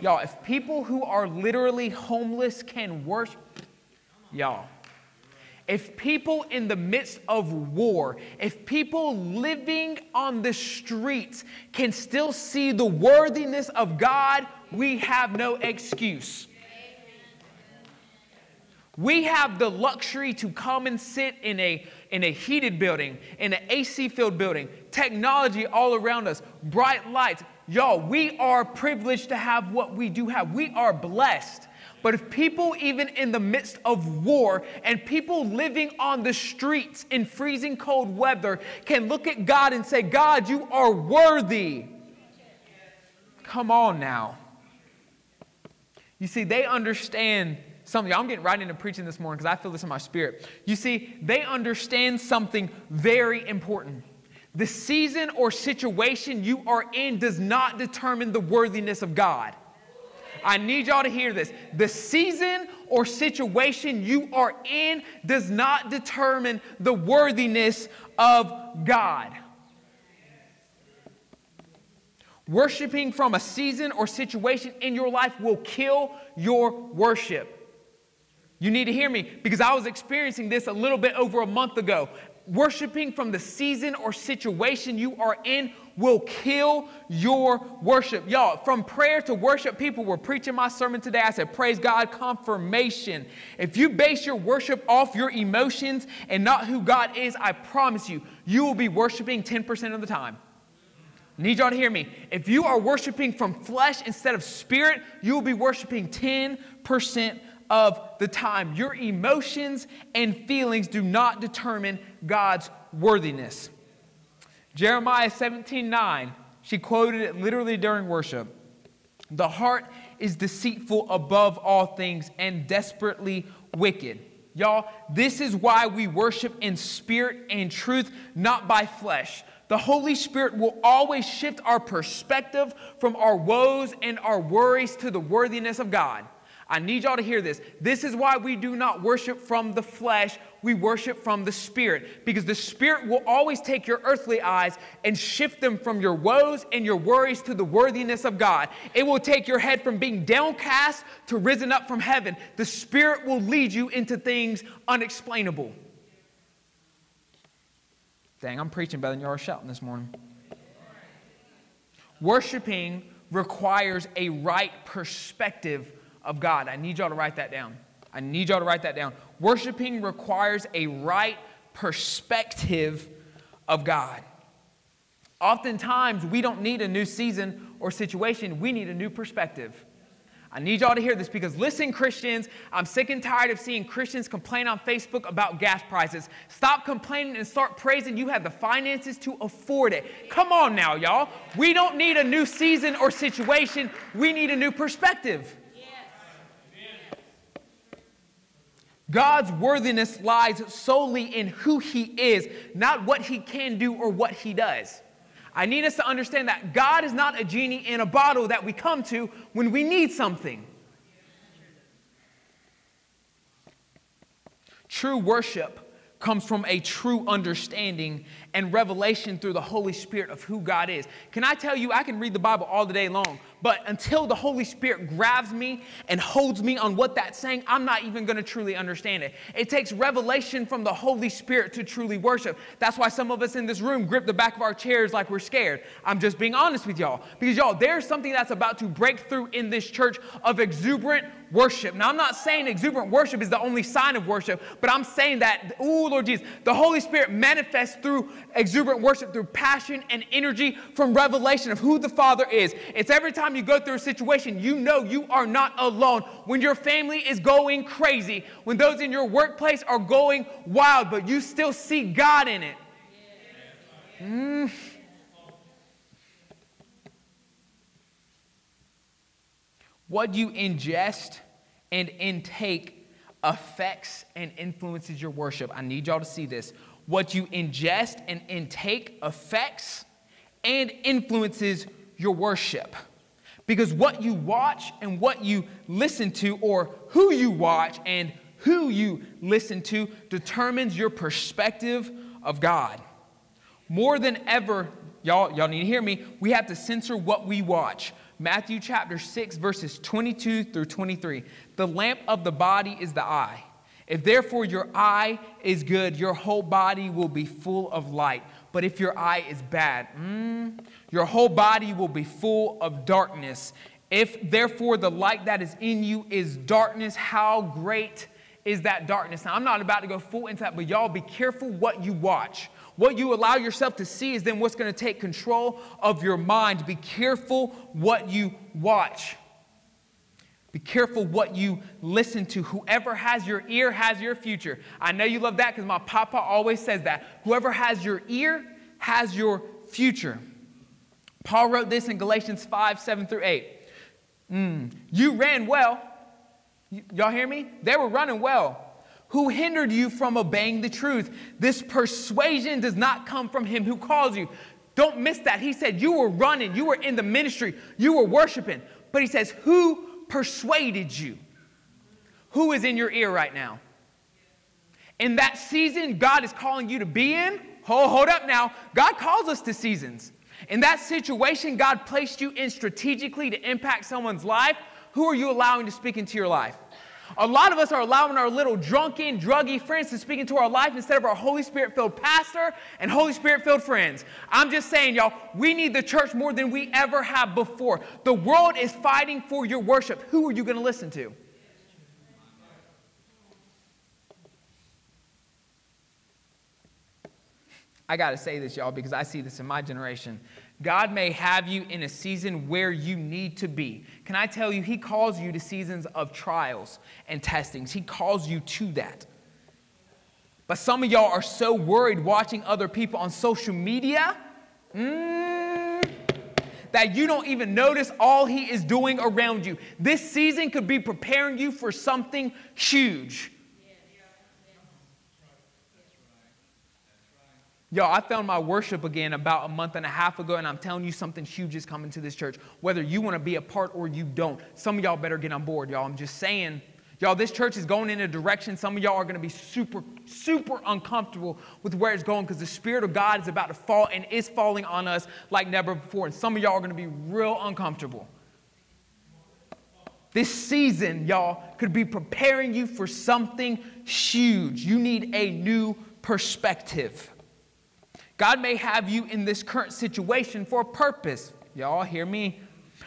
Y'all, if people who are literally homeless can worship, y'all, if people in the midst of war, if people living on the streets can still see the worthiness of God, we have no excuse. We have the luxury to come and sit in a heated building, in an AC-filled building, technology all around us, bright lights. Y'all, we are privileged to have what we do have. We are blessed. But if people even in the midst of war and people living on the streets in freezing cold weather can look at God and say, God, you are worthy. Come on now. You see, they understand something. I'm getting right into preaching this morning because I feel this in my spirit. You see, they understand something very important. The season or situation you are in does not determine the worthiness of God. I need y'all to hear this. The season or situation you are in does not determine the worthiness of God. Worshiping from a season or situation in your life will kill your worship. You need to hear me, because I was experiencing this a little bit over a month ago. Worshiping from the season or situation you are in will kill your worship. Y'all, from prayer to worship, people were preaching my sermon today. I said, praise God, confirmation. If you base your worship off your emotions and not who God is, I promise you, you will be worshiping 10% of the time. Need y'all to hear me. If you are worshiping from flesh instead of spirit, you will be worshiping 10% of the time. Your emotions and feelings do not determine God's worthiness. Jeremiah 17:9, she quoted it literally during worship. The heart is deceitful above all things and desperately wicked. Y'all, this is why we worship in spirit and truth, not by flesh. The Holy Spirit will always shift our perspective from our woes and our worries to the worthiness of God. I need y'all to hear this. This is why we do not worship from the flesh. We worship from the Spirit, because the Spirit will always take your earthly eyes and shift them from your woes and your worries to the worthiness of God. It will take your head from being downcast to risen up from heaven. The Spirit will lead you into things unexplainable. Dang, I'm preaching better than y'all are shouting this morning. Worshiping requires a right perspective of God. I need y'all to write that down. I need y'all to write that down. Worshiping requires a right perspective of God. Oftentimes, we don't need a new season or situation. We need a new perspective. I need y'all to hear this, because listen, Christians, I'm sick and tired of seeing Christians complain on Facebook about gas prices. Stop complaining and start praising you have the finances to afford it. Come on now, y'all. We don't need a new season or situation. We need a new perspective. God's worthiness lies solely in who He is, not what He can do or what He does. I need us to understand that God is not a genie in a bottle that we come to when we need something. True worship comes from a true understanding and revelation through the Holy Spirit of who God is. Can I tell you, I can read the Bible all the day long, but until the Holy Spirit grabs me and holds me on what that's saying, I'm not even going to truly understand it. It takes revelation from the Holy Spirit to truly worship. That's why some of us in this room grip the back of our chairs like we're scared. I'm just being honest with y'all, because y'all, there's something that's about to break through in this church of exuberant worship. Now, I'm not saying exuberant worship is the only sign of worship, but I'm saying that, ooh, Lord Jesus, the Holy Spirit manifests through exuberant worship, through passion and energy from revelation of who the Father is. It's every time you go through a situation, you know you are not alone. When your family is going crazy, when those in your workplace are going wild, but you still see God in it. What you ingest and intake affects and influences your worship. I need y'all to see this. What you ingest and intake affects and influences your worship. Because what you watch and what you listen to, or who you watch and who you listen to, determines your perspective of God. More than ever, y'all need to hear me, we have to censor what we watch. Matthew chapter 6, verses 22 through 23. The lamp of the body is the eye. If therefore your eye is good, your whole body will be full of light. But if your eye is bad, your whole body will be full of darkness. If therefore the light that is in you is darkness, how great is that darkness? Now, I'm not about to go full into that, but y'all be careful what you watch. What you allow yourself to see is then what's going to take control of your mind. Be careful what you watch. Be careful what you listen to. Whoever has your ear has your future. I know you love that because my papa always says that. Whoever has your ear has your future. Paul wrote this in Galatians 5, 7 through 8. You ran well. Y'all hear me? They were running well. Who hindered you from obeying the truth? This persuasion does not come from him who calls you. Don't miss that. He said you were running. You were in the ministry. You were worshiping. But he says, who persuaded you? Who is in your ear right now? In that season God is calling you to be in, hold up now, God calls us to seasons. In that situation God placed you in strategically to impact someone's life. Who are you allowing to speak into your life? A lot of us are allowing our little drunken, druggy friends to speak into our life instead of our Holy Spirit-filled pastor and Holy Spirit-filled friends. I'm just saying, y'all, we need the church more than we ever have before. The world is fighting for your worship. Who are you going to listen to? I got to say this, y'all, because I see this in my generation. God may have you in a season where you need to be. Can I tell you, he calls you to seasons of trials and testings. He calls you to that. But some of y'all are so worried watching other people on social media that you don't even notice all he is doing around you. This season could be preparing you for something huge. Y'all, I found my worship again about a month and a half ago, and I'm telling you, something huge is coming to this church, whether you want to be a part or you don't. Some of y'all better get on board, y'all. I'm just saying, y'all, this church is going in a direction. Some of y'all are going to be super, super uncomfortable with where it's going because the Spirit of God is about to fall and is falling on us like never before, and some of y'all are going to be real uncomfortable. This season, y'all, could be preparing you for something huge. You need a new perspective. God may have you in this current situation for a purpose. Y'all hear me?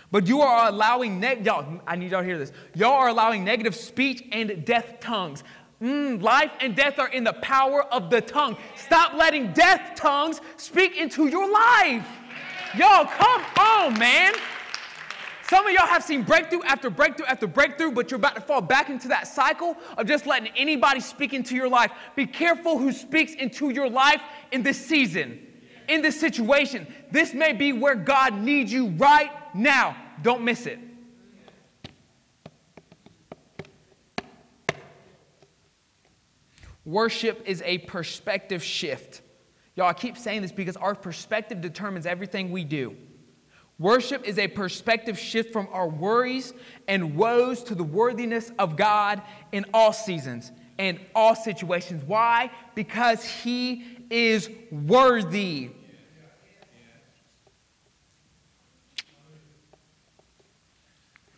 But you are allowing, y'all, I need y'all to hear this. Y'all are allowing negative speech and deaf tongues. Life and death are in the power of the tongue. Stop letting deaf tongues speak into your life. Y'all, come on, man. Some of y'all have seen breakthrough after breakthrough after breakthrough, but you're about to fall back into that cycle of just letting anybody speak into your life. Be careful who speaks into your life in this season, in this situation. This may be where God needs you right now. Don't miss it. Worship is a perspective shift. Y'all, I keep saying this because our perspective determines everything we do. Worship is a perspective shift from our worries and woes to the worthiness of God in all seasons and all situations. Why? Because he is worthy.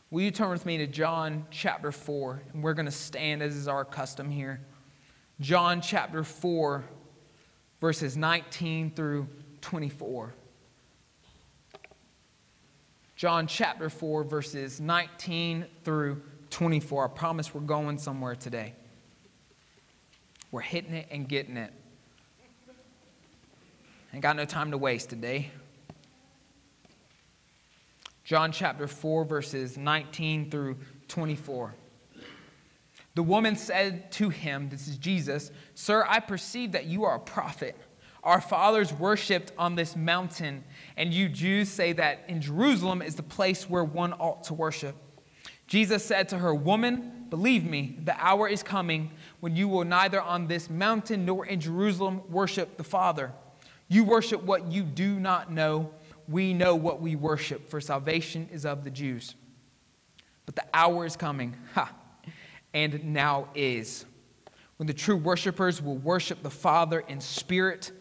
Will you turn with me to John chapter 4? And we're going to stand as is our custom here. John chapter 4, verses 19 through 24. John chapter 4, verses 19 through 24. I promise we're going somewhere today. We're hitting it and getting it. Ain't got no time to waste today. John chapter 4, verses 19 through 24. The woman said to him, this is Jesus, "Sir, I perceive that you are a prophet. Our fathers worshipped on this mountain, and you Jews say that in Jerusalem is the place where one ought to worship." Jesus said to her, "Woman, believe me, the hour is coming when you will neither on this mountain nor in Jerusalem worship the Father. You worship what you do not know. We know what we worship, for salvation is of the Jews. But the hour is coming, and now is, when the true worshipers will worship the Father in spirit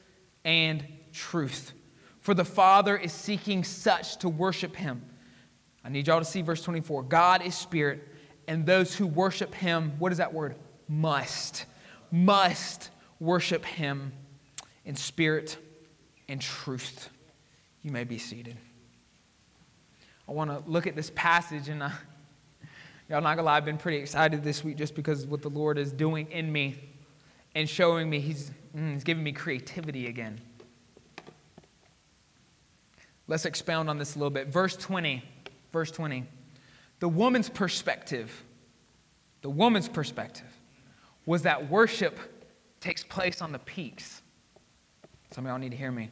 and truth. For the Father is seeking such to worship him." I need y'all to see verse 24. "God is spirit, and those who worship him," what is that word? Must worship him in spirit and truth. You may be seated. I want to look at this passage, and y'all, not gonna lie, I've been pretty excited this week just because of what the Lord is doing in me and showing me. He's giving me creativity again. Let's expound on this a little bit. Verse 20. The woman's perspective was that worship takes place on the peaks. Some of y'all need to hear me.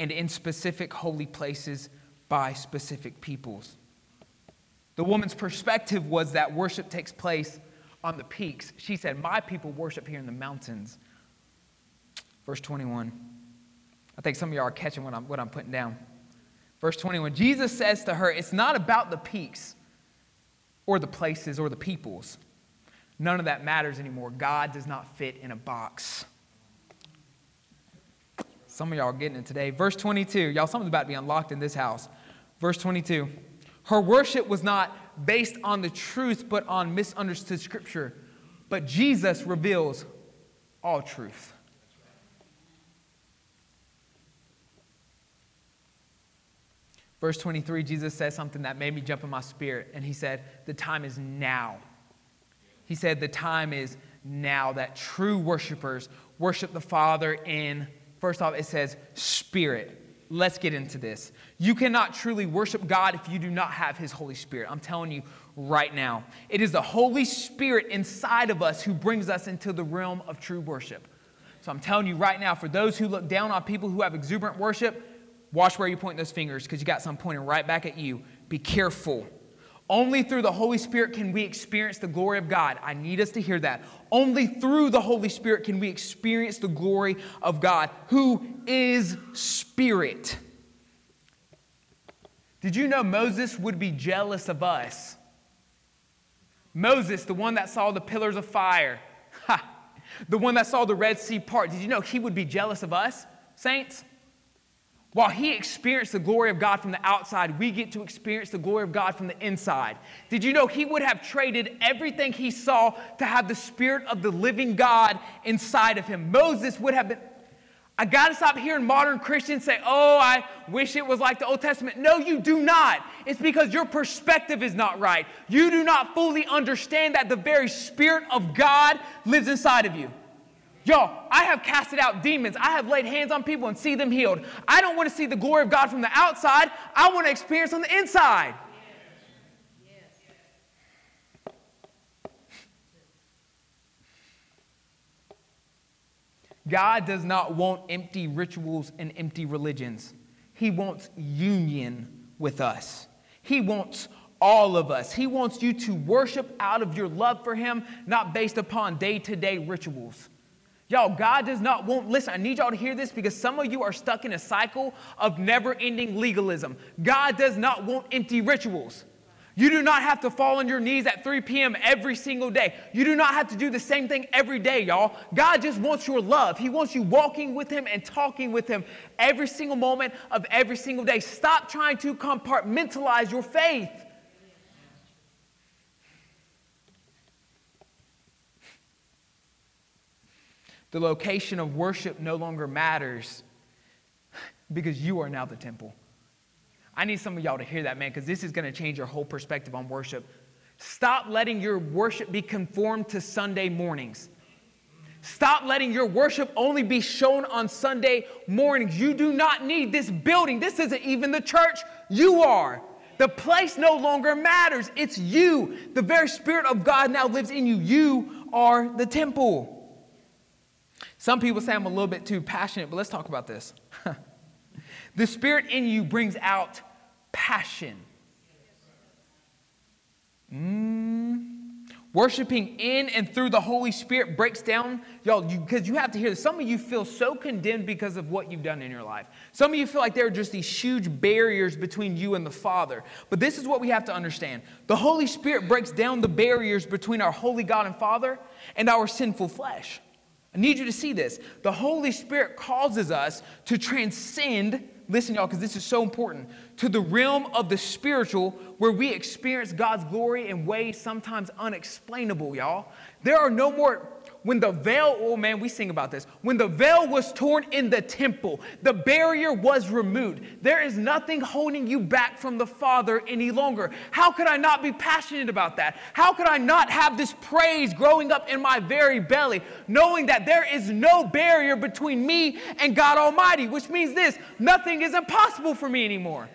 And in specific holy places by specific peoples. The woman's perspective was that worship takes place on the peaks. She said, "My people worship here in the mountains." Verse 21. I think some of y'all are catching what I'm putting down. Verse 21. Jesus says to her, "It's not about the peaks. or the places or the peoples. None of that matters anymore. God does not fit in a box. Some of y'all are getting it today. Verse 22. Y'all, something's about to be unlocked in this house. Verse 22. Her worship was not based on the truth, but on misunderstood scripture. But Jesus reveals all truth. Verse 23, Jesus says something that made me jump in my spirit. And he said, the time is now. He said, the time is now that true worshipers worship the Father in, first off, it says spirit. Let's get into this. You cannot truly worship God if you do not have his Holy Spirit. I'm telling you right now. It is the Holy Spirit inside of us who brings us into the realm of true worship. So I'm telling you right now, for those who look down on people who have exuberant worship, watch where you point those fingers, because you got some pointing right back at you. Be careful. Only through the Holy Spirit can we experience the glory of God. I need us to hear that. Only through the Holy Spirit can we experience the glory of God, who is spirit. Did you know Moses would be jealous of us? Moses, the one that saw the pillars of fire. Ha! The one that saw the Red Sea part. Did you know he would be jealous of us, saints? While he experienced the glory of God from the outside, we get to experience the glory of God from the inside. Did you know he would have traded everything he saw to have the Spirit of the living God inside of him? Moses would have been... I got to stop hearing modern Christians say, oh, I wish it was like the Old Testament. No, you do not. It's because your perspective is not right. You do not fully understand that the very Spirit of God lives inside of you. Y'all, I have casted out demons. I have laid hands on people and see them healed. I don't want to see the glory of God from the outside. I want to experience on the inside. Yes. Yes. God does not want empty rituals and empty religions. He wants union with us. He wants all of us. He wants you to worship out of your love for him, not based upon day-to-day rituals. Y'all, God does not want, listen, I need y'all to hear this because some of you are stuck in a cycle of never-ending legalism. God does not want empty rituals. You do not have to fall on your knees at 3 p.m. every single day. You do not have to do the same thing every day, y'all. God just wants your love. He wants you walking with him and talking with him every single moment of every single day. Stop trying to compartmentalize your faith. The location of worship no longer matters because you are now the temple. I need some of y'all to hear that, man, because this is going to change your whole perspective on worship. Stop letting your worship be conformed to Sunday mornings. Stop letting your worship only be shown on Sunday mornings. You do not need this building. This isn't even the church. You are. The place no longer matters. It's you. The very Spirit of God now lives in you. You are the temple. Some people say I'm a little bit too passionate, but let's talk about this. The Spirit in you brings out passion. Worshiping in and through the Holy Spirit breaks down, y'all, because you have to hear this. Some of you feel so condemned because of what you've done in your life. Some of you feel like there are just these huge barriers between you and the Father. But this is what we have to understand. The Holy Spirit breaks down the barriers between our holy God and Father and our sinful flesh. I need you to see this. The Holy Spirit causes us to transcend, listen y'all, because this is so important, to the realm of the spiritual where we experience God's glory in ways sometimes unexplainable, y'all. There are no more, when the veil, oh man, we sing about this. When the veil was torn in the temple, the barrier was removed. There is nothing holding you back from the Father any longer. How could I not be passionate about that? How could I not have this praise growing up in my very belly, knowing that there is no barrier between me and God Almighty, which means this, nothing is impossible for me anymore.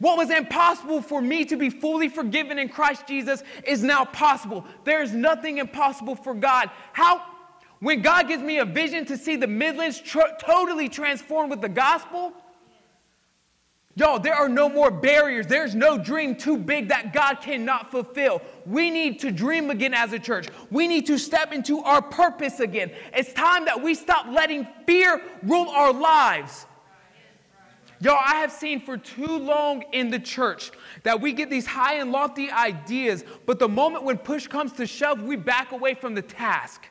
What was impossible for me to be fully forgiven in Christ Jesus is now possible. There is nothing impossible for God. How? When God gives me a vision to see the Midlands totally transformed with the gospel, y'all, there are no more barriers. There's no dream too big that God cannot fulfill. We need to dream again as a church. We need to step into our purpose again. It's time that we stop letting fear rule our lives. Y'all, I have seen for too long in the church that we get these high and lofty ideas, but the moment when push comes to shove, we back away from the task.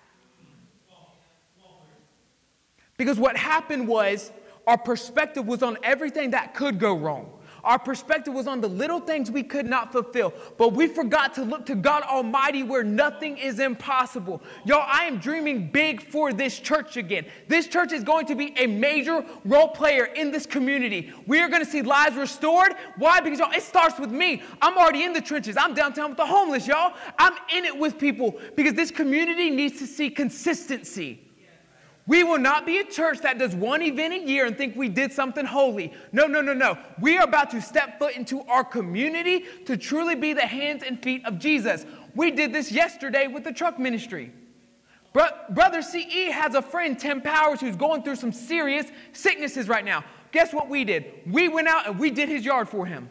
Because what happened was our perspective was on everything that could go wrong. Our perspective was on the little things we could not fulfill, but we forgot to look to God Almighty where nothing is impossible. Y'all, I am dreaming big for this church again. This church is going to be a major role player in this community. We are going to see lives restored. Why? Because, y'all, it starts with me. I'm already in the trenches. I'm downtown with the homeless, y'all. I'm in it with people because this community needs to see consistency. We will not be a church that does one event a year and think we did something holy. No, no, no, no. We are about to step foot into our community to truly be the hands and feet of Jesus. We did this yesterday with the truck ministry. Brother CE has a friend, Tim Powers, who's going through some serious sicknesses right now. Guess what we did? We went out and we did his yard for him.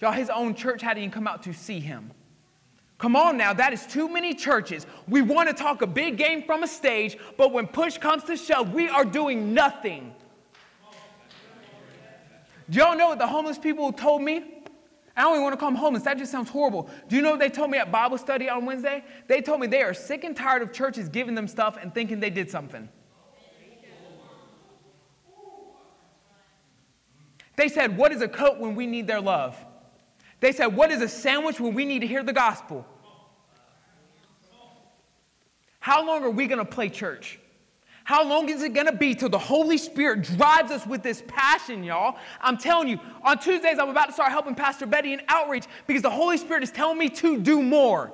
Y'all, his own church hadn't even come out to see him. Come on now, that is too many churches. We want to talk a big game from a stage, but when push comes to shove, we are doing nothing. Do y'all know what the homeless people told me? I don't even want to call them homeless. That just sounds horrible. Do you know what they told me at Bible study on Wednesday? They told me they are sick and tired of churches giving them stuff and thinking they did something. They said, what is a coat when we need their love? They said, what is a sandwich when we need to hear the gospel? How long are we going to play church? How long is it going to be till the Holy Spirit drives us with this passion, y'all? I'm telling you, on Tuesdays, I'm about to start helping Pastor Betty in outreach because the Holy Spirit is telling me to do more.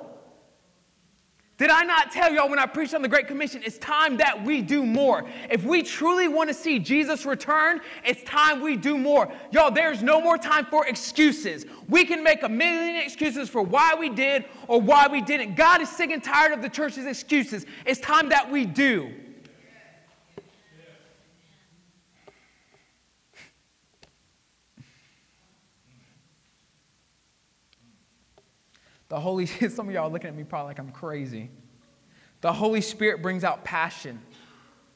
Did I not tell y'all when I preached on the Great Commission, it's time that we do more. If we truly want to see Jesus return, it's time we do more. Y'all, there's no more time for excuses. We can make a million excuses for why we did or why we didn't. God is sick and tired of the church's excuses. It's time that we do. The Holy Spirit, some of y'all are looking at me probably like I'm crazy. The Holy Spirit brings out passion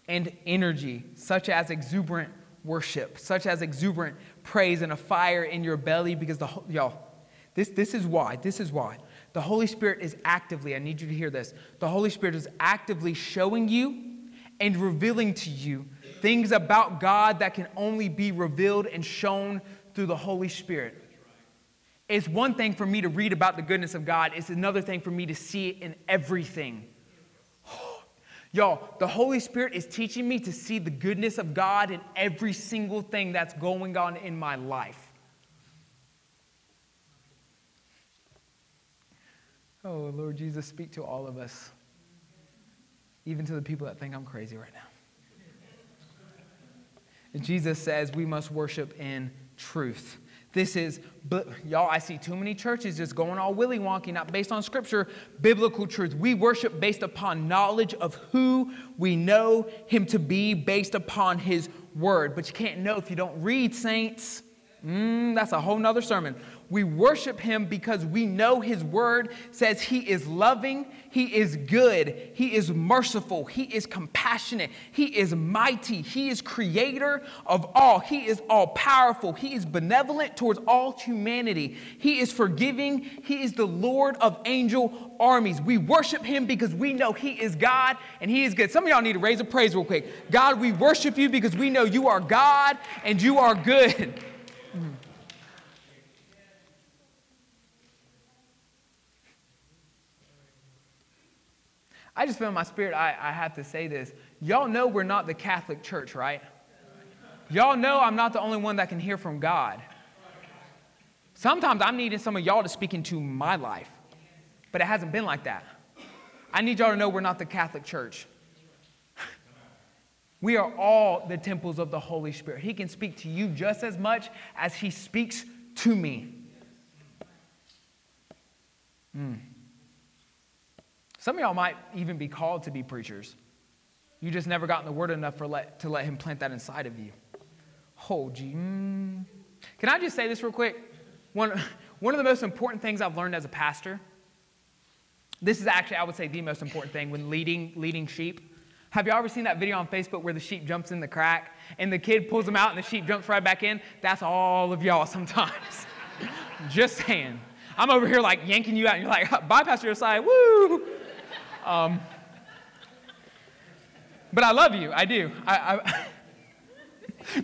and energy, such as exuberant worship, such as exuberant praise and a fire in your belly. Because this is why. The Holy Spirit is actively, I need you to hear this. The Holy Spirit is actively showing you and revealing to you things about God that can only be revealed and shown through the Holy Spirit. It's one thing for me to read about the goodness of God. It's another thing for me to see it in everything. Y'all, the Holy Spirit is teaching me to see the goodness of God in every single thing that's going on in my life. Oh, Lord Jesus, speak to all of us, even to the people that think I'm crazy right now. And Jesus says we must worship in truth. This is, y'all, I see too many churches just going all willy wonky, not based on scripture, biblical truth. We worship based upon knowledge of who we know him to be based upon his word. But you can't know if you don't read, saints. That's a whole nother sermon. We worship him because we know his word says he is loving, he is good, he is merciful, he is compassionate, he is mighty, he is creator of all, he is all powerful, he is benevolent towards all humanity, he is forgiving, he is the Lord of angel armies. We worship him because we know he is God and he is good. Some of y'all need to raise a praise real quick. God, we worship you because we know you are God and you are good. I just feel in my spirit, I have to say this. Y'all know we're not the Catholic Church, right? Y'all know I'm not the only one that can hear from God. Sometimes I'm needing some of y'all to speak into my life, but it hasn't been like that. I need y'all to know we're not the Catholic Church. We are all the temples of the Holy Spirit. He can speak to you just as much as he speaks to me. Some of y'all might even be called to be preachers. You just never gotten the word enough to let him plant that inside of you. Oh, gee. Can I just say this real quick? One of the most important things I've learned as a pastor, this is actually, I would say, the most important thing when leading sheep. Have y'all ever seen that video on Facebook where the sheep jumps in the crack and the kid pulls them out and the sheep jumps right back in? That's all of y'all sometimes. Just saying. I'm over here like yanking you out and you're like, bye, Pastor Josiah, woo! But I love you, I do.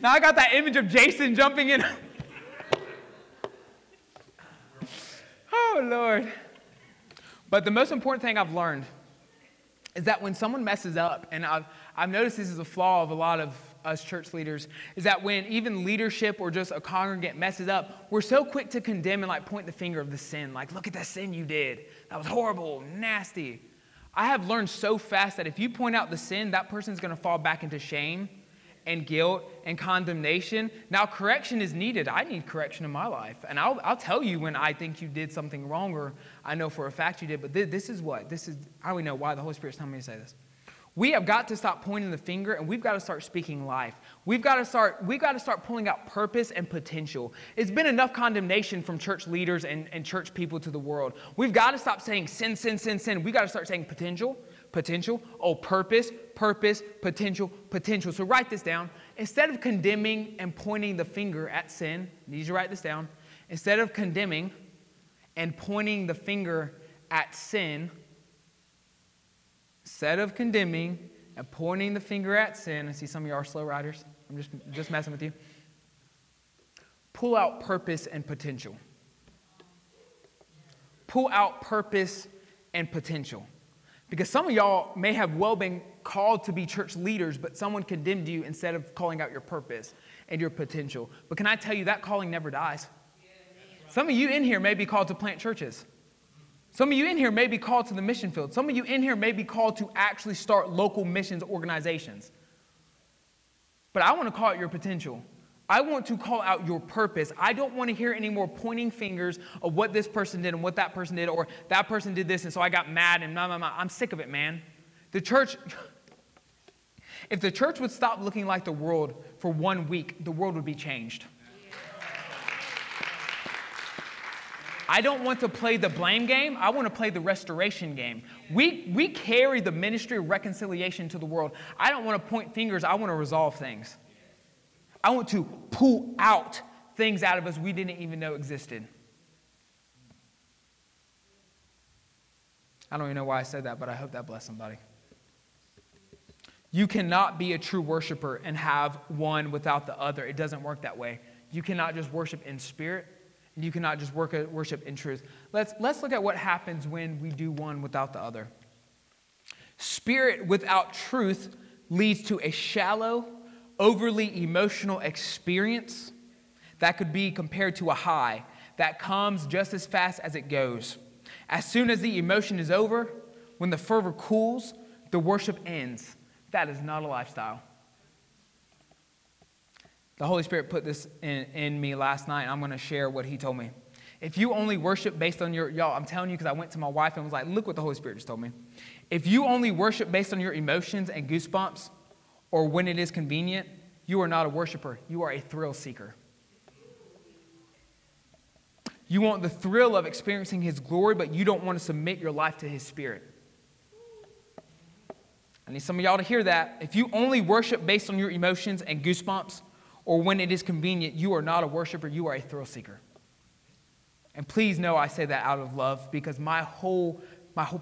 Now I got that image of Jason jumping in. Oh, Lord. But the most important thing I've learned is that when someone messes up, and I've noticed this is a flaw of a lot of us church leaders, is that when even leadership or just a congregant messes up, we're so quick to condemn and like point the finger of the sin. Like, look at that sin you did. That was horrible, nasty. I have learned so fast that if you point out the sin, that person's going to fall back into shame and guilt and condemnation. Now, correction is needed. I need correction in my life. And I'll tell you when I think you did something wrong or I know for a fact you did. But this is how we know why the Holy Spirit's telling me to say this. We have got to stop pointing the finger and we've got to start speaking life. We've got to start pulling out purpose and potential. It's been enough condemnation from church leaders and church people to the world. We've got to stop saying sin, sin, sin, sin. We've got to start saying potential, potential, oh, purpose, purpose, potential, potential. So write this down. Instead of condemning and pointing the finger at sin, I need you to write this down. Instead of condemning and pointing the finger at sin, instead of condemning and pointing the finger at sin, I see some of you are slow riders. I'm just messing with you. Pull out purpose and potential. Pull out purpose and potential. Because some of y'all may have well been called to be church leaders, but someone condemned you instead of calling out your purpose and your potential. But can I tell you, that calling never dies. Some of you in here may be called to plant churches. Some of you in here may be called to the mission field. Some of you in here may be called to actually start local missions organizations. But I want to call out your potential. I want to call out your purpose. I don't want to hear any more pointing fingers of what this person did and what that person did, or that person did this and so I got mad and nah. I'm sick of it, man. The church, if the church would stop looking like the world for 1 week, the world would be changed. I don't want to play the blame game. I want to play the restoration game. We carry the ministry of reconciliation to the world. I don't want to point fingers. I want to resolve things. I want to pull out things out of us we didn't even know existed. I don't even know why I said that, but I hope that blessed somebody. You cannot be a true worshiper and have one without the other. It doesn't work that way. You cannot just worship in spirit. You cannot just worship in truth. Let's look at what happens when we do one without the other. Spirit without truth leads to a shallow, overly emotional experience that could be compared to a high that comes just as fast as it goes. As soon as the emotion is over, when the fervor cools, the worship ends. That is not a lifestyle. The Holy Spirit put this in me last night, and I'm going to share what he told me. If you only worship based on your, y'all, I'm telling you because I went to my wife and was like, look what the Holy Spirit just told me. If you only worship based on your emotions and goosebumps or when it is convenient, you are not a worshiper. You are a thrill seeker. You want the thrill of experiencing his glory, but you don't want to submit your life to his spirit. I need some of y'all to hear that. If you only worship based on your emotions and goosebumps, or when it is convenient, you are not a worshiper, you are a thrill seeker. And please know I say that out of love, because my whole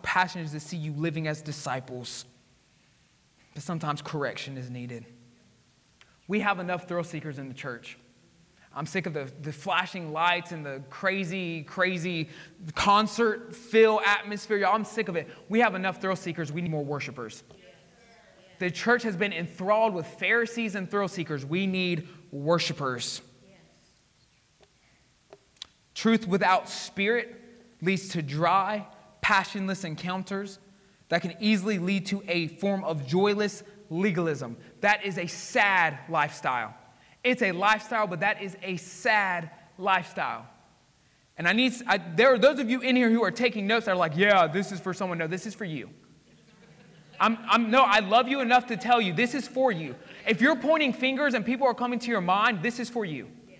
passion is to see you living as disciples. But sometimes correction is needed. We have enough thrill seekers in the church. I'm sick of the flashing lights and the crazy concert feel atmosphere. Y'all, I'm sick of it. We have enough thrill seekers. We need more worshipers. The church has been enthralled with Pharisees and thrill seekers. We need worshipers. Yes. Truth without spirit leads to dry, passionless encounters that can easily lead to a form of joyless legalism. That is a sad lifestyle. It's a lifestyle, but that is a sad lifestyle. And there are those of you in here who are taking notes that are like, yeah, this is for someone. No, this is for you. I love you enough to tell you, this is for you. If you're pointing fingers and people are coming to your mind, this is for you. Yes.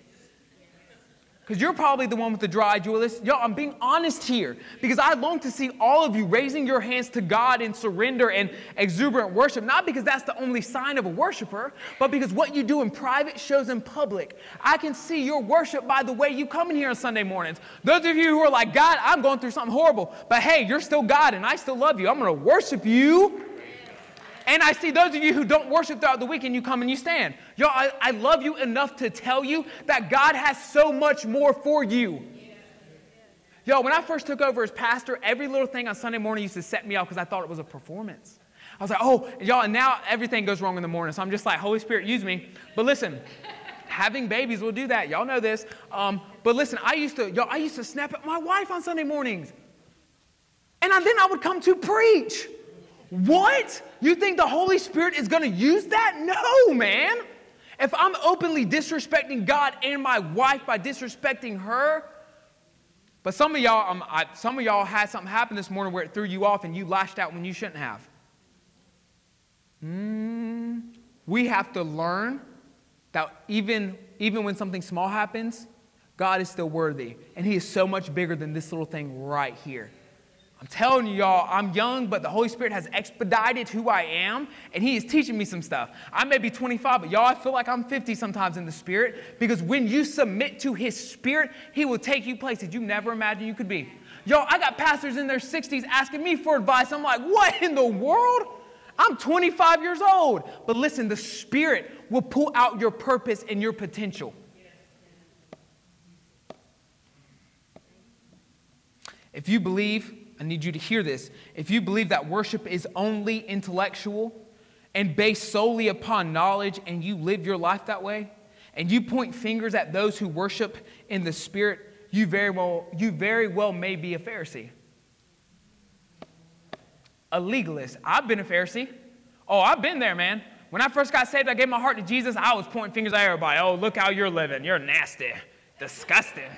Because you're probably the one with the dry jewelist. Yo, I'm being honest here. Because I long to see all of you raising your hands to God in surrender and exuberant worship. Not because that's the only sign of a worshiper, but because what you do in private shows in public. I can see your worship by the way you come in here on Sunday mornings. Those of you who are like, God, I'm going through something horrible. But hey, you're still God and I still love you. I'm going to worship you. And I see those of you who don't worship throughout the week and you come and you stand. Y'all, I love you enough to tell you that God has so much more for you. Y'all, when I first took over as pastor, every little thing on Sunday morning used to set me off because I thought it was a performance. I was like, oh, y'all, and now everything goes wrong in the morning. So I'm just like, Holy Spirit, use me. But listen, having babies will do that. Y'all know this. But listen, I used to snap at my wife on Sunday mornings. And then I would come to preach. What? You think the Holy Spirit is going to use that? No, man. If I'm openly disrespecting God and my wife by disrespecting her, but some of y'all had something happen this morning where it threw you off and you lashed out when you shouldn't have. We have to learn that even when something small happens, God is still worthy. And he is so much bigger than this little thing right here. I'm telling you, y'all, I'm young, but the Holy Spirit has expedited who I am, and he is teaching me some stuff. I may be 25, but y'all, I feel like I'm 50 sometimes in the Spirit, because when you submit to his Spirit, he will take you places you never imagined you could be. Y'all, I got pastors in their 60s asking me for advice. I'm like, what in the world? I'm 25 years old. But listen, the Spirit will pull out your purpose and your potential. If you believe... I need you to hear this. If you believe that worship is only intellectual and based solely upon knowledge and you live your life that way, and you point fingers at those who worship in the Spirit, you very well may be a Pharisee. A legalist. I've been a Pharisee. Oh, I've been there, man. When I first got saved, I gave my heart to Jesus. I was pointing fingers at everybody. Oh, look how you're living. You're nasty. Disgusting.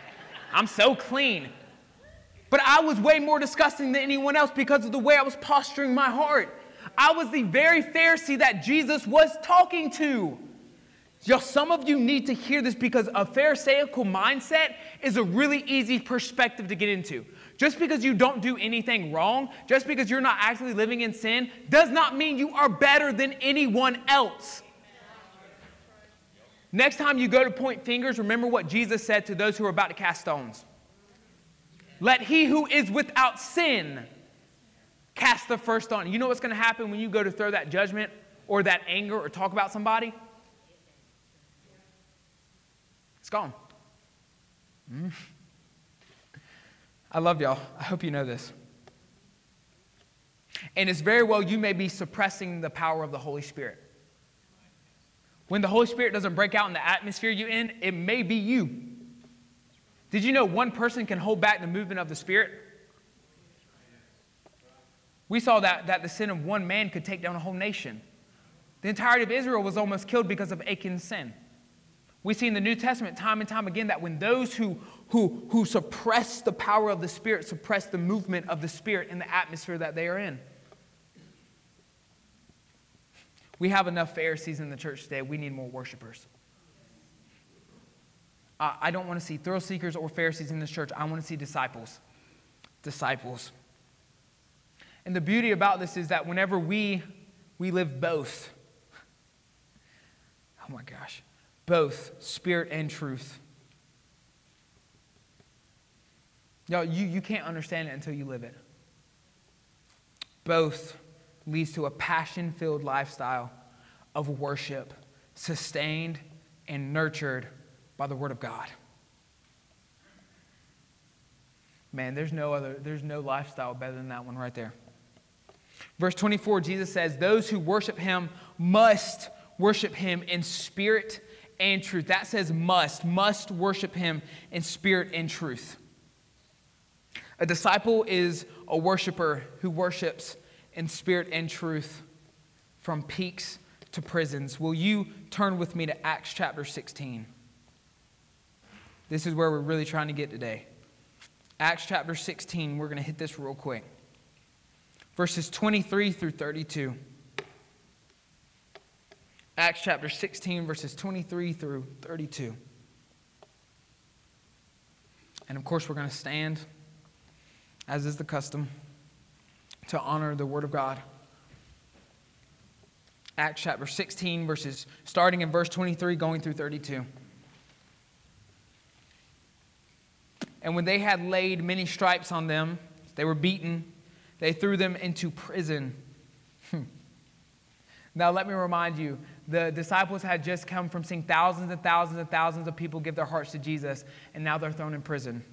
I'm so clean. But I was way more disgusting than anyone else because of the way I was posturing my heart. I was the very Pharisee that Jesus was talking to. Y'all, some of you need to hear this because a Pharisaical mindset is a really easy perspective to get into. Just because you don't do anything wrong, just because you're not actually living in sin, does not mean you are better than anyone else. Next time you go to point fingers, remember what Jesus said to those who are about to cast stones. Let he who is without sin cast the first stone. You know what's going to happen when you go to throw that judgment or that anger or talk about somebody? It's gone. I love y'all. I hope you know this. And it's very well you may be suppressing the power of the Holy Spirit. When the Holy Spirit doesn't break out in the atmosphere you're in, it may be you. Did you know one person can hold back the movement of the Spirit? We saw that the sin of one man could take down a whole nation. The entirety of Israel was almost killed because of Achan's sin. We see in the New Testament time and time again that when those who suppress the power of the Spirit suppress the movement of the Spirit in the atmosphere that they are in. We have enough Pharisees in the church today. We need more worshipers. I don't want to see thrill seekers or Pharisees in this church. I want to see disciples. Disciples. And the beauty about this is that whenever we live both, oh my gosh, both Spirit and truth. Y'all, you can't understand it until you live it. Both leads to a passion-filled lifestyle of worship, sustained and nurtured by the Word of God. Man, there's no lifestyle better than that one right there. Verse 24, Jesus says, those who worship him must worship him in spirit and truth. That says must worship him in spirit and truth. A disciple is a worshiper who worships in spirit and truth from peaks to prisons. Will you turn with me to Acts chapter 16? This is where we're really trying to get today. Acts chapter 16, we're going to hit this real quick. Verses 23 through 32. Acts chapter 16, verses 23 through 32. And of course, we're going to stand, as is the custom, to honor the Word of God. Acts chapter 16, verses starting in verse 23, going through 32. And when they had laid many stripes on them, they were beaten, they threw them into prison. Now let me remind you, the disciples had just come from seeing thousands and thousands and thousands of people give their hearts to Jesus, and now they're thrown in prison.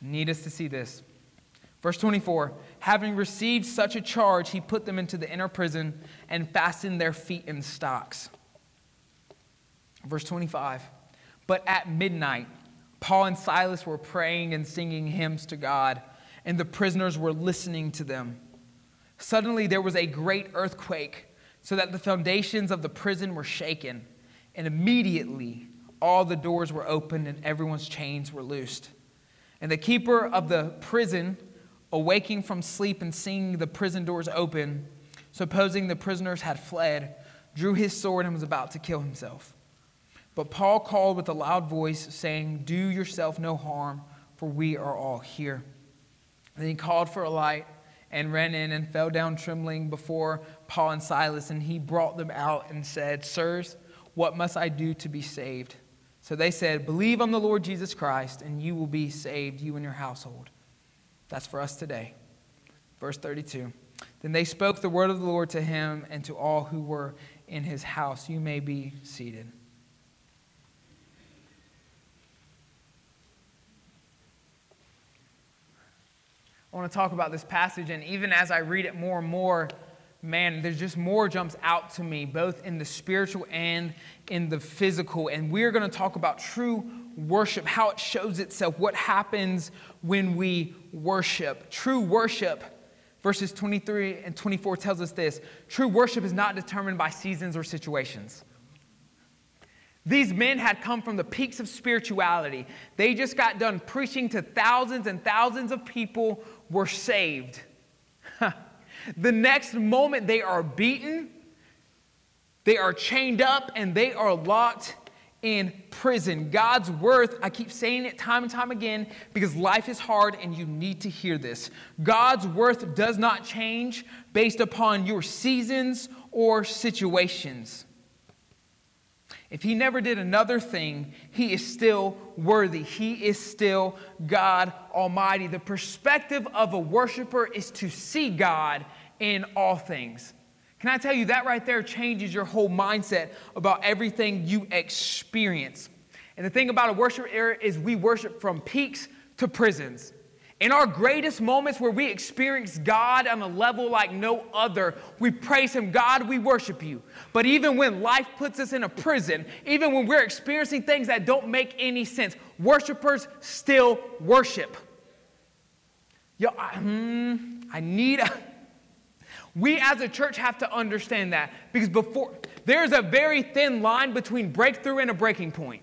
Need us to see this. Verse 24, having received such a charge, he put them into the inner prison and fastened their feet in stocks. Verse 25, but at midnight, Paul and Silas were praying and singing hymns to God, and the prisoners were listening to them. Suddenly there was a great earthquake, so that the foundations of the prison were shaken, and immediately all the doors were opened and everyone's chains were loosed. And the keeper of the prison, awaking from sleep and seeing the prison doors open, supposing the prisoners had fled, drew his sword and was about to kill himself. But Paul called with a loud voice, saying, do yourself no harm, for we are all here. Then he called for a light and ran in and fell down trembling before Paul and Silas. And he brought them out and said, sirs, what must I do to be saved? So they said, believe on the Lord Jesus Christ, and you will be saved, you and your household. That's for us today. Verse 32. Then they spoke the word of the Lord to him and to all who were in his house. You may be seated. I want to talk about this passage, and even as I read it more and more, man, there's just more jumps out to me, both in the spiritual and in the physical. And we're going to talk about true worship, how it shows itself, what happens when we worship. True worship, verses 23 and 24 tells us this. True worship is not determined by seasons or situations. These men had come from the peaks of spirituality. They just got done preaching to thousands and thousands of people were saved. The next moment they are beaten, they are chained up, and they are locked in prison. God's word, I keep saying it time and time again because life is hard and you need to hear this. God's word does not change based upon your seasons or situations. If he never did another thing, he is still worthy. He is still God Almighty. The perspective of a worshiper is to see God in all things. Can I tell you that right there changes your whole mindset about everything you experience? And the thing about a worship era is we worship from peaks to prisons. In our greatest moments where we experience God on a level like no other, we praise him, God, we worship you. But even when life puts us in a prison, even when we're experiencing things that don't make any sense, worshipers still worship. We as a church have to understand that, because there's a very thin line between breakthrough and a breaking point.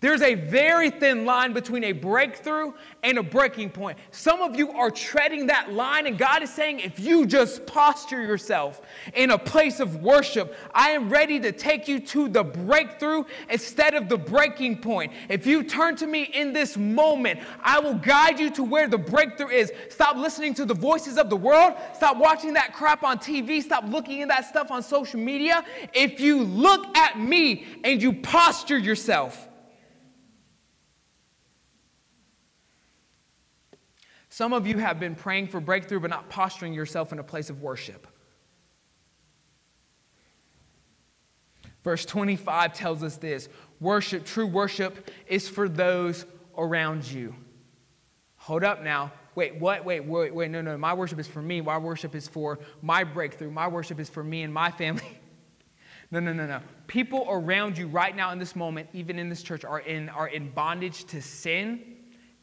There's a very thin line between a breakthrough and a breaking point. Some of you are treading that line, and God is saying, if you just posture yourself in a place of worship, I am ready to take you to the breakthrough instead of the breaking point. If you turn to me in this moment, I will guide you to where the breakthrough is. Stop listening to the voices of the world. Stop watching that crap on TV. Stop looking at that stuff on social media. If you look at me and you posture yourself. Some of you have been praying for breakthrough but not posturing yourself in a place of worship. Verse 25 tells us this. Worship, true worship, is for those around you. Hold up now. Wait, no. My worship is for me. My worship is for my breakthrough. My worship is for me and my family. No. People around you right now in this moment, even in this church, are in bondage to sin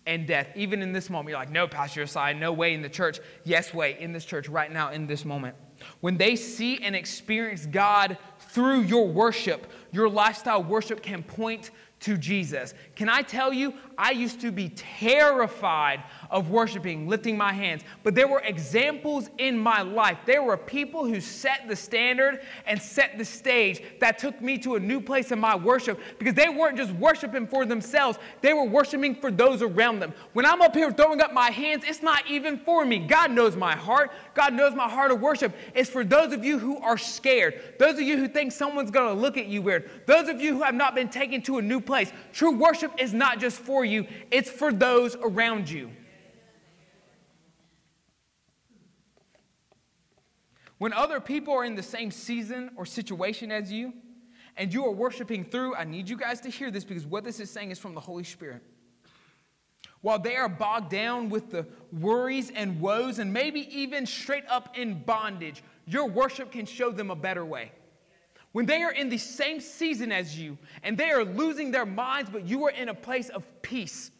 and death. Even in this moment, you're like, no, Pastor Josiah, no way in the church. Yes way, in this church, right now, in this moment. When they see and experience God through your worship, your lifestyle worship can point to Jesus. Can I tell you, I used to be terrified of worshiping, lifting my hands. But there were examples in my life. There were people who set the standard and set the stage that took me to a new place in my worship, because they weren't just worshiping for themselves. They were worshiping for those around them. When I'm up here throwing up my hands, it's not even for me. God knows my heart. God knows my heart of worship. It's for those of you who are scared, those of you who think someone's going to look at you weird, those of you who have not been taken to a new place. True worship is not just for you. It's for those around you. When other people are in the same season or situation as you, and you are worshiping through, I need you guys to hear this, because what this is saying is from the Holy Spirit. While they are bogged down with the worries and woes, and maybe even straight up in bondage, your worship can show them a better way. When they are in the same season as you, and they are losing their minds, but you are in a place of peace.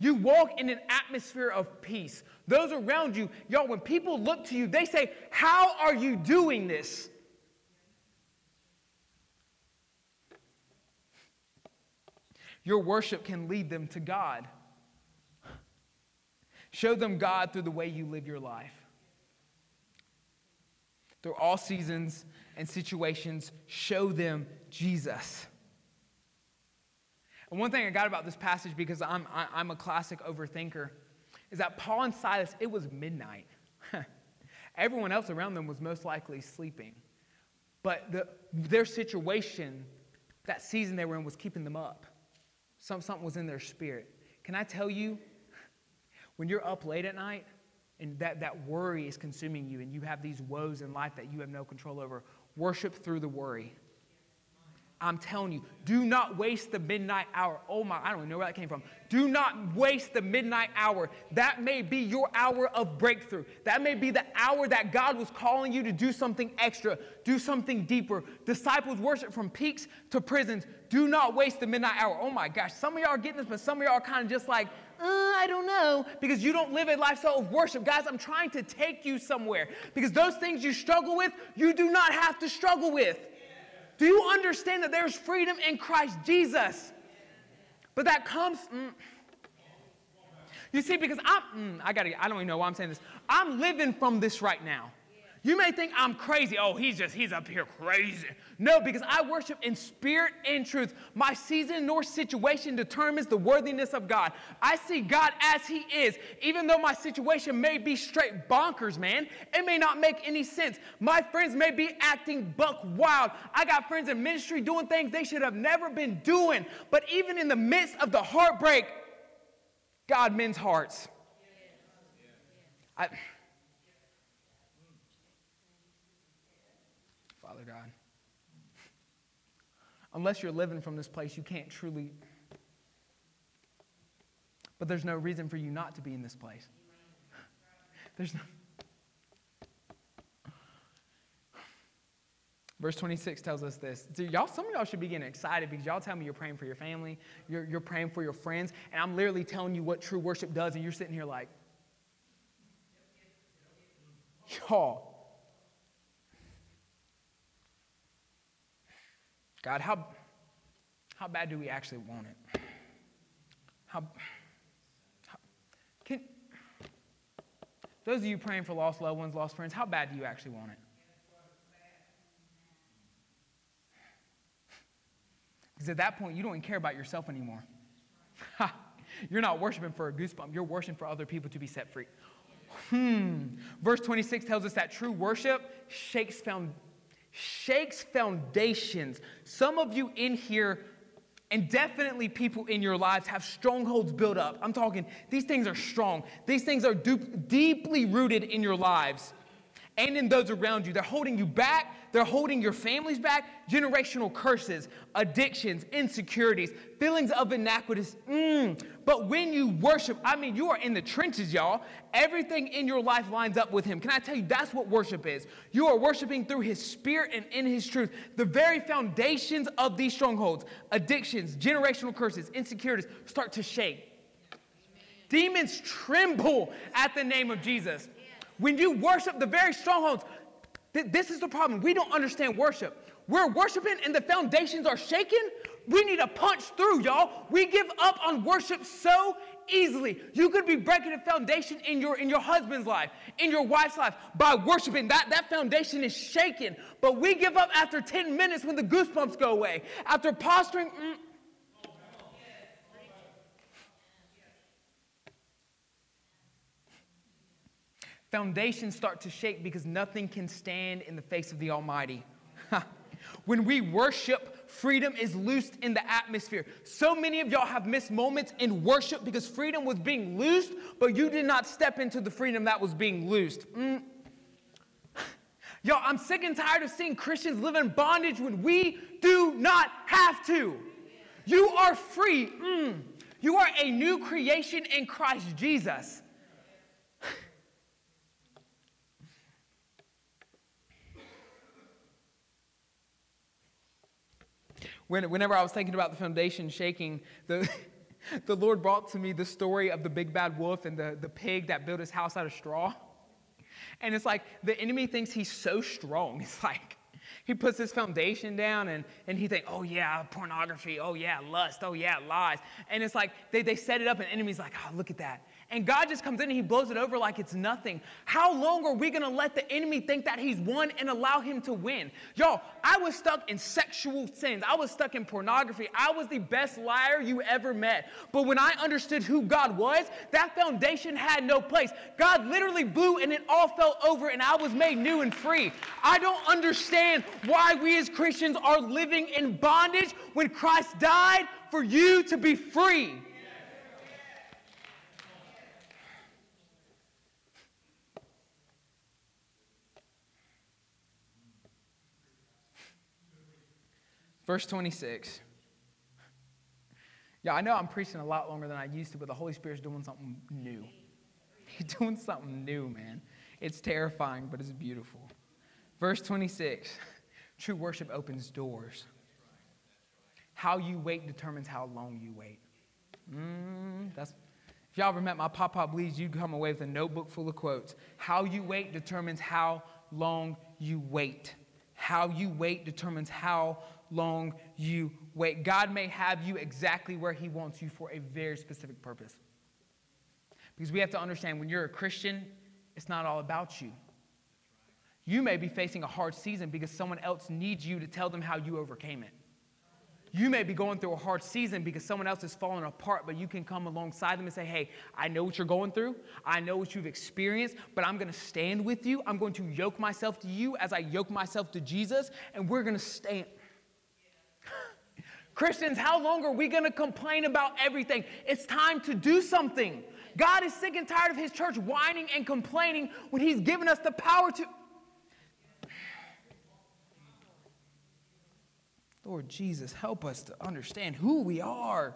You walk in an atmosphere of peace. Those around you, y'all, when people look to you, they say, "How are you doing this?" Your worship can lead them to God. Show them God through the way you live your life. Through all seasons and situations, show them Jesus. And one thing I got about this passage, because I'm a classic overthinker, is that Paul and Silas, it was midnight. Everyone else around them was most likely sleeping. But their situation, that season they were in, was keeping them up. Something was in their spirit. Can I tell you, when you're up late at night, and that worry is consuming you, and you have these woes in life that you have no control over, worship through the worry. I'm telling you, do not waste the midnight hour. Oh my, I don't even know where that came from. Do not waste the midnight hour. That may be your hour of breakthrough. That may be the hour that God was calling you to do something extra, do something deeper. Disciples worship from peaks to prisons. Do not waste the midnight hour. Oh my gosh, some of y'all are getting this, but some of y'all are kind of just like, I don't know, because you don't live a lifestyle of worship. Guys, I'm trying to take you somewhere, because those things you struggle with, you do not have to struggle with. Do you understand that there's freedom in Christ Jesus? But that comes, you see, because I don't even know why I'm saying this. I'm living from this right now. You may think I'm crazy. Oh, he's up here crazy. No, because I worship in spirit and truth. My season nor situation determines the worthiness of God. I see God as he is, even though my situation may be straight bonkers, man. It may not make any sense. My friends may be acting buck wild. I got friends in ministry doing things they should have never been doing. But even in the midst of the heartbreak, God mends hearts. God. Unless you're living from this place, you can't truly. But there's no reason for you not to be in this place. There's no. Verse 26 tells us this. Dude, y'all, some of y'all should be getting excited, because y'all tell me you're praying for your family, you're praying for your friends, and I'm literally telling you what true worship does, and you're sitting here like, y'all. God, how bad do we actually want it? How can those of you praying for lost loved ones, lost friends, how bad do you actually want it? Because at that point, you don't even care about yourself anymore. You're not worshiping for a goosebump. You're worshiping for other people to be set free. Verse 26 tells us that true worship shakes foundations. Some of you in here, and definitely people in your lives, have strongholds built up. I'm talking, these things are strong. These things are deeply rooted in your lives and in those around you. They're holding you back. They're holding your families back. Generational curses, addictions, insecurities, feelings of inadequacy. But when you worship, I mean, you are in the trenches, y'all. Everything in your life lines up with him. Can I tell you, that's what worship is. You are worshiping through his spirit and in his truth. The very foundations of these strongholds, addictions, generational curses, insecurities start to shake. Demons tremble at the name of Jesus. When you worship, the very strongholds, this is the problem. We don't understand worship. We're worshiping and the foundations are shaken, We need to punch through, y'all. We give up on worship so easily. You could be breaking a foundation in your husband's life, in your wife's life, by worshiping. That foundation is shaken. But we give up after 10 minutes when the goosebumps go away. After posturing. Foundations start to shake because nothing can stand in the face of the Almighty. When we worship, freedom is loosed in the atmosphere. So many of y'all have missed moments in worship because freedom was being loosed, but you did not step into the freedom that was being loosed. Y'all, I'm sick and tired of seeing Christians live in bondage when we do not have to. You are free. You are a new creation in Christ Jesus. Whenever I was thinking about the foundation shaking, the Lord brought to me the story of the big bad wolf and the pig that built his house out of straw. And it's like the enemy thinks he's so strong. It's like he puts his foundation down and he thinks, oh, yeah, pornography. Oh, yeah, lust. Oh, yeah, lies. And it's like they set it up and the enemy's like, oh, look at that. And God just comes in and he blows it over like it's nothing. How long are we going to let the enemy think that he's won and allow him to win? Y'all, I was stuck in sexual sins. I was stuck in pornography. I was the best liar you ever met. But when I understood who God was, that foundation had no place. God literally blew and it all fell over and I was made new and free. I don't understand why we as Christians are living in bondage when Christ died for you to be free. Verse 26. Yeah, I know I'm preaching a lot longer than I used to, but the Holy Spirit's doing something new. He's doing something new, man. It's terrifying, but it's beautiful. Verse 26. True worship opens doors. How you wait determines how long you wait. If y'all ever met my papa Bleeds, you'd come away with a notebook full of quotes. How you wait determines how long you wait. How you wait determines how long you wait. God may have you exactly where he wants you for a very specific purpose. Because we have to understand, when you're a Christian, it's not all about you. You may be facing a hard season because someone else needs you to tell them how you overcame it. You may be going through a hard season because someone else is falling apart, but you can come alongside them and say, hey, I know what you're going through. I know what you've experienced, but I'm going to stand with you. I'm going to yoke myself to you as I yoke myself to Jesus, and we're going to stand. Christians, how long are we going to complain about everything? It's time to do something. God is sick and tired of his church whining and complaining when he's given us the power to. Lord Jesus, help us to understand who we are.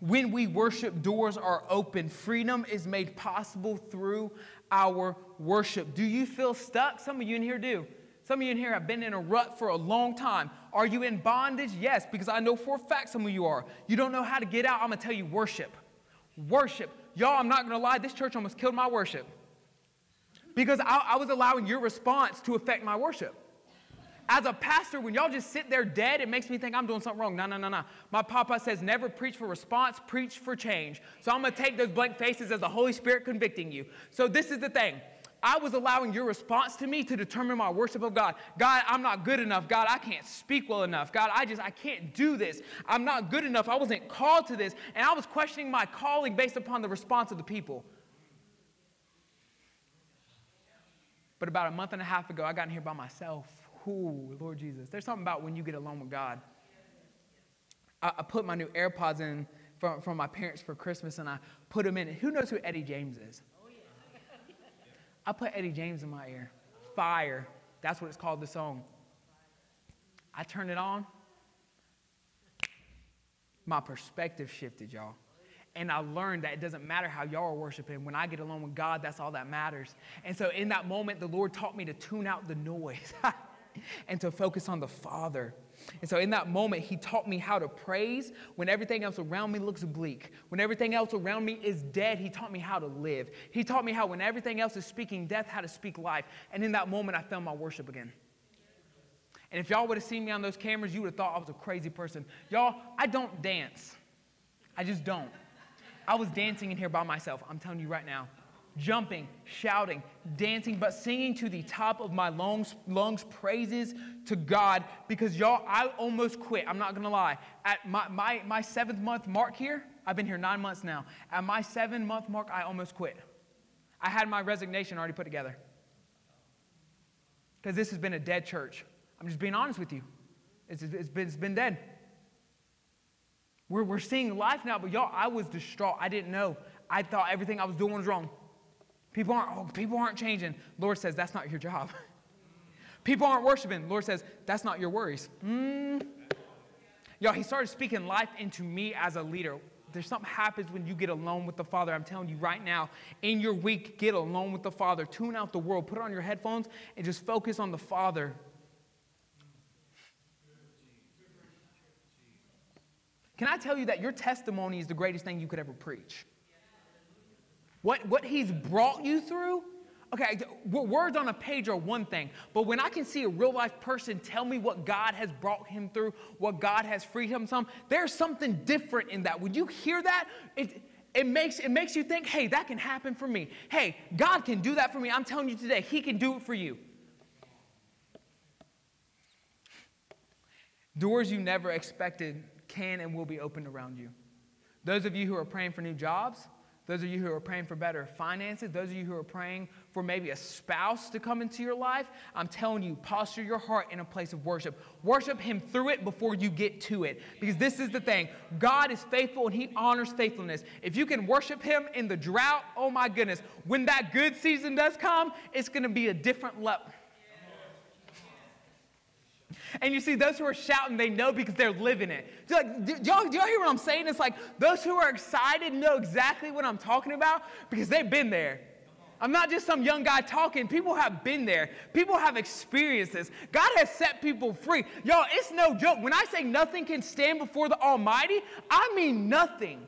When we worship, doors are open. Freedom is made possible through our worship. Do you feel stuck? Some of you in here do. Some of you in here have been in a rut for a long time. Are you in bondage? Yes, because I know for a fact some of you are. You don't know how to get out. I'm going to tell you, worship. Worship. Y'all, I'm not going to lie. This church almost killed my worship because I was allowing your response to affect my worship. As a pastor, when y'all just sit there dead, it makes me think I'm doing something wrong. No. My papa says never preach for response, preach for change. So I'm going to take those blank faces as the Holy Spirit convicting you. So this is the thing. I was allowing your response to me to determine my worship of God. God, I'm not good enough. God, I can't speak well enough. God, I can't do this. I'm not good enough. I wasn't called to this. And I was questioning my calling based upon the response of the people. But about a month and a half ago, I got in here by myself. Ooh, Lord Jesus. There's something about when you get alone with God. I put my new AirPods in from my parents for Christmas, and I put them in. Who knows who Eddie James is? I put Eddie James in my ear. Fire. That's what it's called, the song. I turned it on. My perspective shifted, y'all. And I learned that it doesn't matter how y'all are worshiping. When I get alone with God, that's all that matters. And so in that moment, the Lord taught me to tune out the noise and to focus on the Father. And so in that moment, he taught me how to praise when everything else around me looks bleak. When everything else around me is dead, he taught me how to live. He taught me how when everything else is speaking death, how to speak life. And in that moment, I found my worship again. And if y'all would have seen me on those cameras, you would have thought I was a crazy person. Y'all, I don't dance. I just don't. I was dancing in here by myself. I'm telling you right now. Jumping, shouting, dancing, but singing to the top of my lungs praises to God, because y'all, I almost quit. I'm not going to lie. At my 7th month mark here, I've been here 9 months now. At my 7-month mark, I almost quit. I had my resignation already put together. Because this has been a dead church. I'm just being honest with you. It's been dead. We're seeing life now, but y'all, I was distraught. I didn't know. I thought everything I was doing was wrong. People aren't changing. Lord says, that's not your job. People aren't worshiping. Lord says, that's not your worries. Y'all, he started speaking life into me as a leader. There's something happens when you get alone with the Father. I'm telling you right now, in your week, get alone with the Father. Tune out the world. Put on your headphones and just focus on the Father. Can I tell you that your testimony is the greatest thing you could ever preach? What he's brought you through? Okay, words on a page are one thing, but when I can see a real-life person tell me what God has brought him through, what God has freed him from, there's something different in that. When you hear that, it makes you think, hey, that can happen for me. Hey, God can do that for me. I'm telling you today, he can do it for you. Doors you never expected can and will be opened around you. Those of you who are praying for new jobs, those of you who are praying for better finances, those of you who are praying for maybe a spouse to come into your life, I'm telling you, posture your heart in a place of worship. Worship him through it before you get to it. Because this is the thing. God is faithful and he honors faithfulness. If you can worship him in the drought, oh my goodness, when that good season does come, it's going to be a different level. And you see, those who are shouting, they know because they're living it. Like, do y'all hear what I'm saying? It's like those who are excited know exactly what I'm talking about because they've been there. I'm not just some young guy talking. People have been there. People have experienced this. God has set people free. Y'all, it's no joke. When I say nothing can stand before the Almighty, I mean nothing.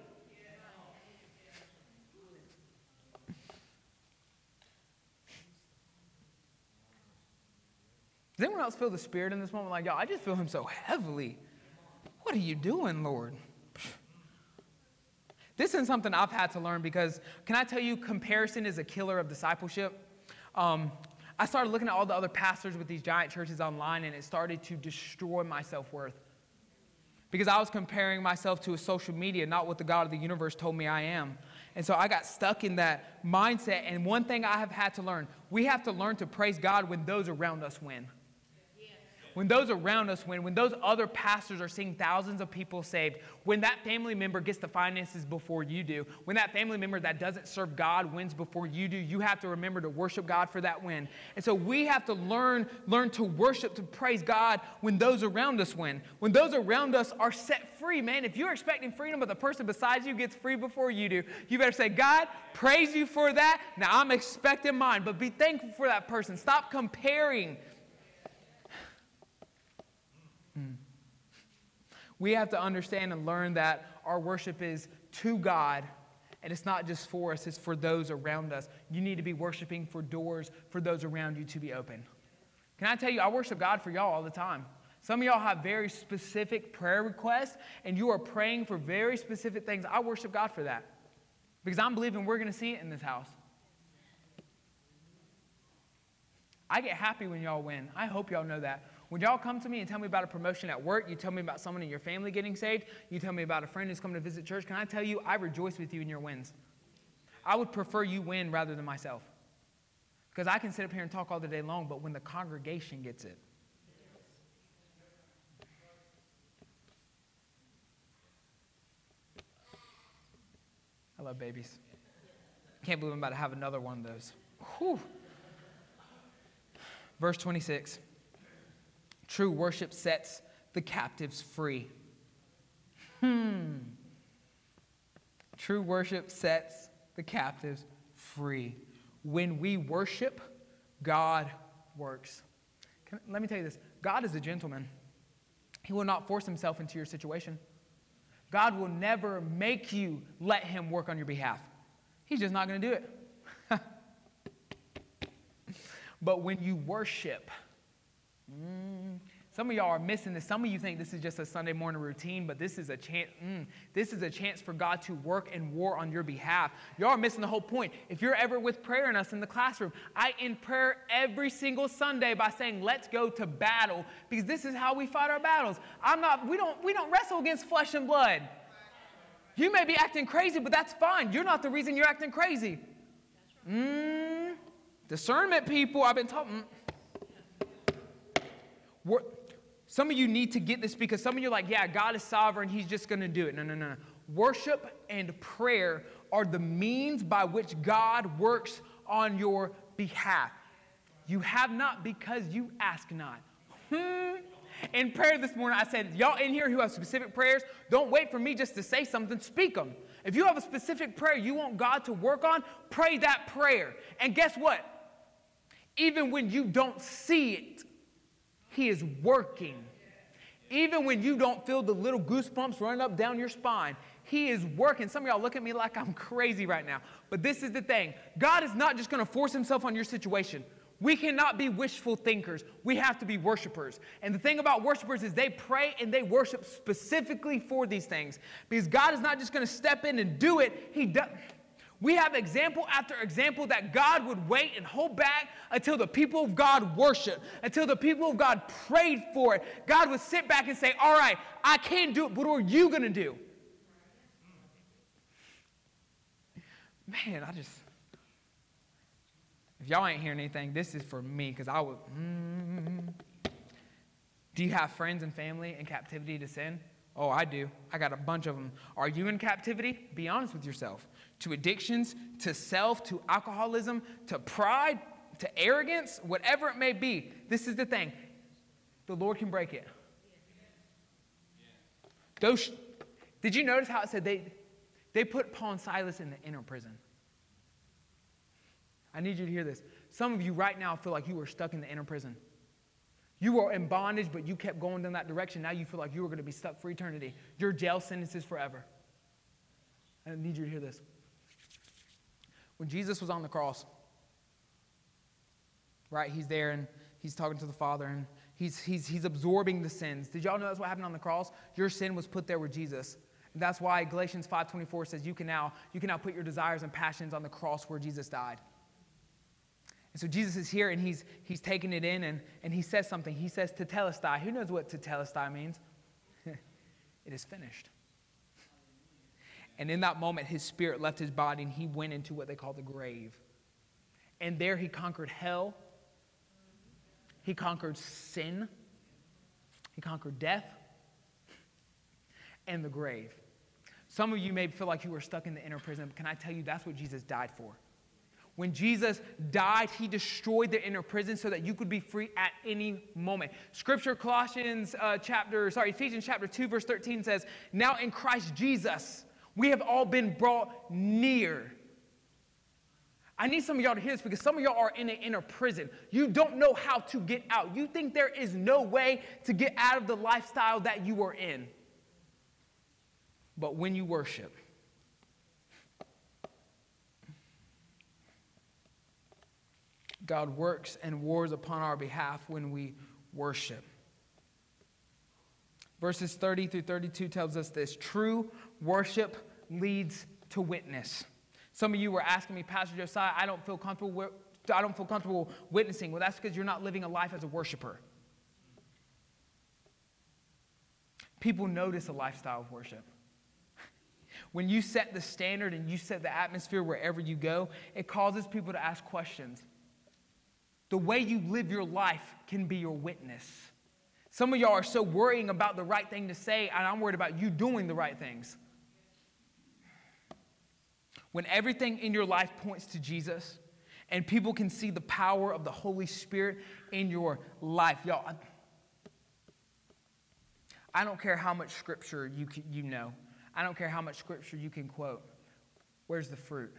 Does anyone else feel the Spirit in this moment? Like, y'all, I just feel him so heavily. What are you doing, Lord? This is something I've had to learn because, can I tell you, comparison is a killer of discipleship. I started looking at all the other pastors with these giant churches online, and it started to destroy my self-worth. Because I was comparing myself to a social media, not what the God of the universe told me I am. And so I got stuck in that mindset. And one thing I have had to learn, we have to learn to praise God when those around us win. When those around us win, when those other pastors are seeing thousands of people saved, when that family member gets the finances before you do, when that family member that doesn't serve God wins before you do, you have to remember to worship God for that win. And so we have to learn to worship, to praise God when those around us win, when those around us are set free, man. If you're expecting freedom, but the person beside you gets free before you do, you better say, God, praise you for that. Now I'm expecting mine, but be thankful for that person. Stop comparing. We have to understand and learn that our worship is to God, and it's not just for us, it's for those around us. You need to be worshiping for doors for those around you to be open. Can I tell you, I worship God for y'all all the time. Some of y'all have very specific prayer requests, and you are praying for very specific things. I worship God for that because I'm believing we're going to see it in this house. I get happy when y'all win. I hope y'all know that. When y'all come to me and tell me about a promotion at work, you tell me about someone in your family getting saved, you tell me about a friend who's coming to visit church, can I tell you, I rejoice with you in your wins. I would prefer you win rather than myself. Because I can sit up here and talk all the day long, but when the congregation gets it. I love babies. Can't believe I'm about to have another one of those. Whew. Verse 26. True worship sets the captives free. True worship sets the captives free. When we worship, God works. Let me tell you this. God is a gentleman. He will not force himself into your situation. God will never make you let him work on your behalf. He's just not going to do it. But when you worship, Some of y'all are missing this. Some of you think this is just a Sunday morning routine, but this is a chance. This is a chance for God to work and war on your behalf. Y'all are missing the whole point. If you're ever with prayer in us in the classroom, I end prayer every single Sunday by saying, "Let's go to battle," because this is how we fight our battles. We don't wrestle against flesh and blood. You may be acting crazy, but that's fine. You're not the reason you're acting crazy. Discernment, people. I've been talking. Some of you need to get this because some of you are like, yeah, God is sovereign. He's just going to do it. No, no, no, no. Worship and prayer are the means by which God works on your behalf. You have not because you ask not. In prayer this morning, I said, y'all in here who have specific prayers, don't wait for me just to say something. Speak them. If you have a specific prayer you want God to work on, pray that prayer. And guess what? Even when you don't see it, He is working. Even when you don't feel the little goosebumps running up down your spine, He is working. Some of y'all look at me like I'm crazy right now. But this is the thing. God is not just going to force Himself on your situation. We cannot be wishful thinkers. We have to be worshipers. And the thing about worshipers is they pray and they worship specifically for these things. Because God is not just going to step in and do it. We have example after example that God would wait and hold back until the people of God worship, until the people of God prayed for it. God would sit back and say, all right, I can't do it, but what are you going to do? Man, if y'all ain't hearing anything, this is for me, because I would, Do you have friends and family in captivity to sin? Oh, I do. I got a bunch of them. Are you in captivity? Be honest with yourself. To addictions, to self, to alcoholism, to pride, to arrogance, whatever it may be. This is the thing. The Lord can break it. Those, did you notice how it said they put Paul and Silas in the inner prison? I need you to hear this. Some of you right now feel like you were stuck in the inner prison. You were in bondage, but you kept going in that direction. Now you feel like you were going to be stuck for eternity. Your jail sentence is forever. I need you to hear this. When Jesus was on the cross, right, He's there and He's talking to the Father and He's absorbing the sins. Did y'all know that's what happened on the cross? Your sin was put there with Jesus. And that's why Galatians 5:24 says you can now put your desires and passions on the cross where Jesus died. And so Jesus is here and he's taking it in and He says something. He says, Tetelestai. Who knows what Tetelestai means? It is finished. And in that moment, His spirit left His body and He went into what they call the grave. And there He conquered hell. He conquered sin. He conquered death and the grave. Some of you may feel like you were stuck in the inner prison, but can I tell you that's what Jesus died for? When Jesus died, He destroyed the inner prison so that you could be free at any moment. Scripture, Ephesians chapter 2, verse 13 says, now in Christ Jesus, we have all been brought near. I need some of y'all to hear this because some of y'all are in an inner prison. You don't know how to get out. You think there is no way to get out of the lifestyle that you are in. But when you worship, God works and wars upon our behalf when we worship. Verses 30 through 32 tells us this. True worship leads to witness. Some of you were asking me, Pastor Josiah, I don't feel comfortable witnessing. Well, that's because you're not living a life as a worshiper. People notice a lifestyle of worship. When you set the standard and you set the atmosphere wherever you go, it causes people to ask questions. The way you live your life can be your witness. Some of y'all are so worrying about the right thing to say, and I'm worried about you doing the right things. When everything in your life points to Jesus, and people can see the power of the Holy Spirit in your life, y'all, I don't care how much Scripture you know. I don't care how much Scripture you can quote. Where's the fruit?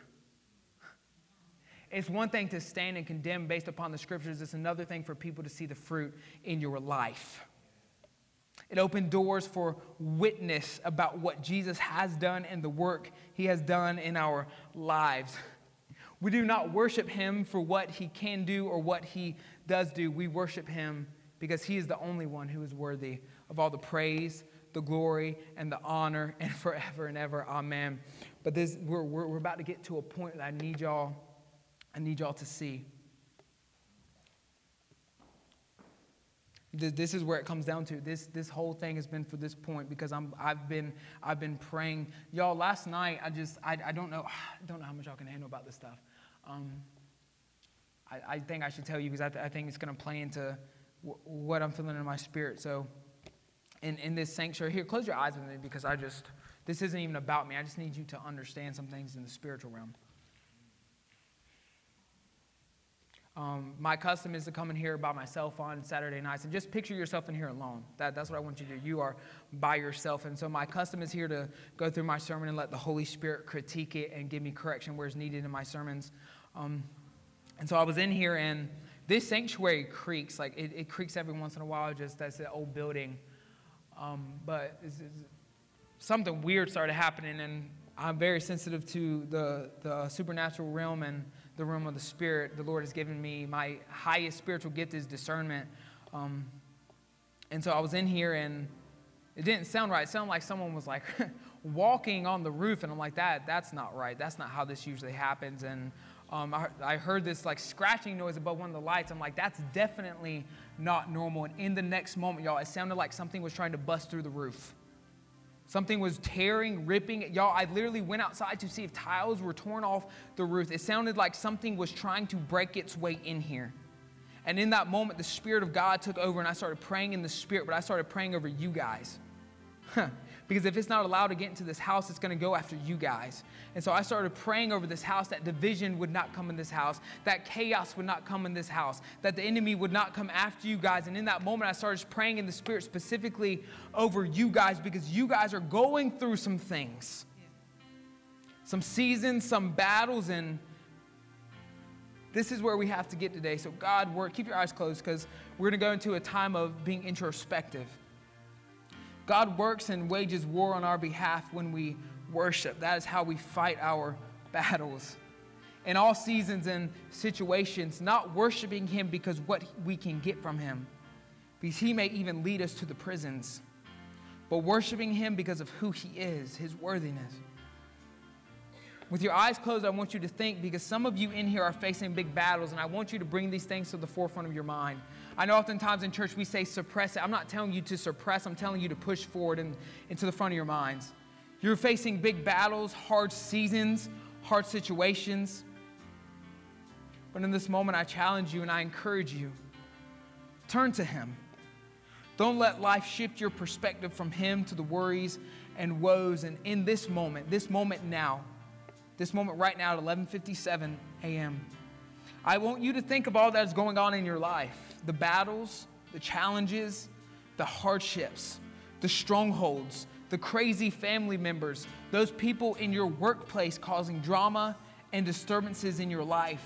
It's one thing to stand and condemn based upon the Scriptures. It's another thing for people to see the fruit in your life. It opened doors for witness about what Jesus has done and the work He has done in our lives. We do not worship Him for what He can do or what He does do. We worship Him because he is the only one who is worthy of all the praise, the glory, and the honor, and forever and ever. Amen. But this, we're about to get to a point that I need y'all to see. This is where it comes down to. This whole thing has been for this point because I've been praying. Y'all, last night I don't know how much y'all can handle about this stuff. I think I should tell you because I think it's going to play into what I'm feeling in my spirit. So in this sanctuary here, close your eyes with me because this isn't even about me. I just need you to understand some things in the spiritual realm. My custom is to come in here by myself on Saturday nights and just picture yourself in here alone. That's what I want you to do. You are by yourself. And so my custom is here to go through my sermon and let the Holy Spirit critique it and give me correction where it's needed in my sermons. And so I was in here, and this sanctuary creaks. Like, it creaks every once in a while. Just that's the old building. But something weird started happening, and I'm very sensitive to the supernatural realm and the realm of the Spirit. The Lord has given me my highest spiritual gift is discernment. And so I was in here, and it didn't sound right. It sounded like someone was, like, walking on the roof, and I'm like, that's not right. That's not how this usually happens. And I heard this, like, scratching noise above one of the lights. I'm like, that's definitely not normal. And in the next moment, y'all, it sounded like something was trying to bust through the roof. Something was tearing, ripping. Y'all, I literally went outside to see if tiles were torn off the roof. It sounded like something was trying to break its way in here. And in that moment, the Spirit of God took over, and I started praying in the Spirit, but I started praying over you guys. Because if it's not allowed to get into this house, it's going to go after you guys. And so I started praying over this house, that division would not come in this house, that chaos would not come in this house, that the enemy would not come after you guys. And in that moment, I started praying in the Spirit specifically over you guys because you guys are going through some things, some seasons, some battles, and this is where we have to get today. So God, keep your eyes closed because we're going to go into a time of being introspective. God works and wages war on our behalf when we worship. That is how we fight our battles. In all seasons and situations, not worshiping him because what we can get from him, because he may even lead us to the prisons, but worshiping him because of who he is, his worthiness. With your eyes closed, I want you to think because some of you in here are facing big battles, and I want you to bring these things to the forefront of your mind. I know oftentimes in church we say suppress it. I'm not telling you to suppress. I'm telling you to push forward and into the front of your minds. You're facing big battles, hard seasons, hard situations. But in this moment, I challenge you and I encourage you. Turn to him. Don't let life shift your perspective from him to the worries and woes. And in this moment right now at 11:57 a.m., I want you to think of all that is going on in your life, the battles, the challenges, the hardships, the strongholds, the crazy family members, those people in your workplace causing drama and disturbances in your life,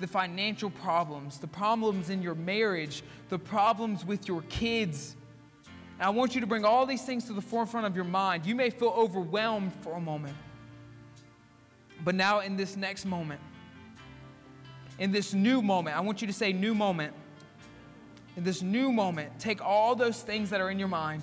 the financial problems, the problems in your marriage, the problems with your kids. And I want you to bring all these things to the forefront of your mind. You may feel overwhelmed for a moment. But now in this next moment, in this new moment, I want you to say new moment. In this new moment, take all those things that are in your mind.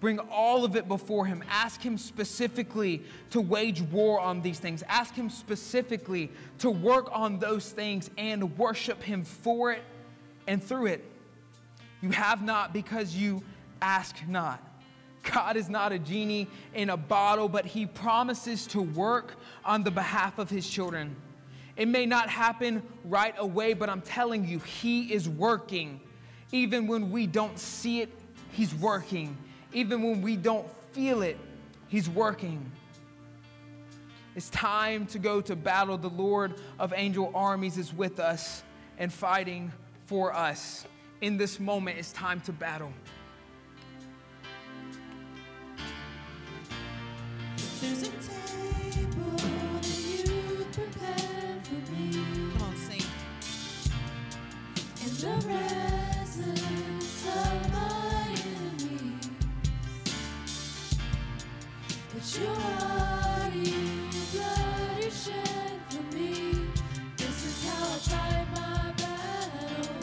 Bring all of it before him. Ask him specifically to wage war on these things. Ask him specifically to work on those things and worship him for it and through it. You have not because you ask not. God is not a genie in a bottle, but he promises to work on the behalf of his children. It may not happen right away, but I'm telling you, he is working. Even when we don't see it, he's working. Even when we don't feel it, he's working. It's time to go to battle. The Lord of angel armies is with us and fighting for us. In this moment, it's time to battle. There's a table that you prepared for me. Come on, sing. In the presence of my enemies, but your body, your blood you shed for me. This is how I fight my battle.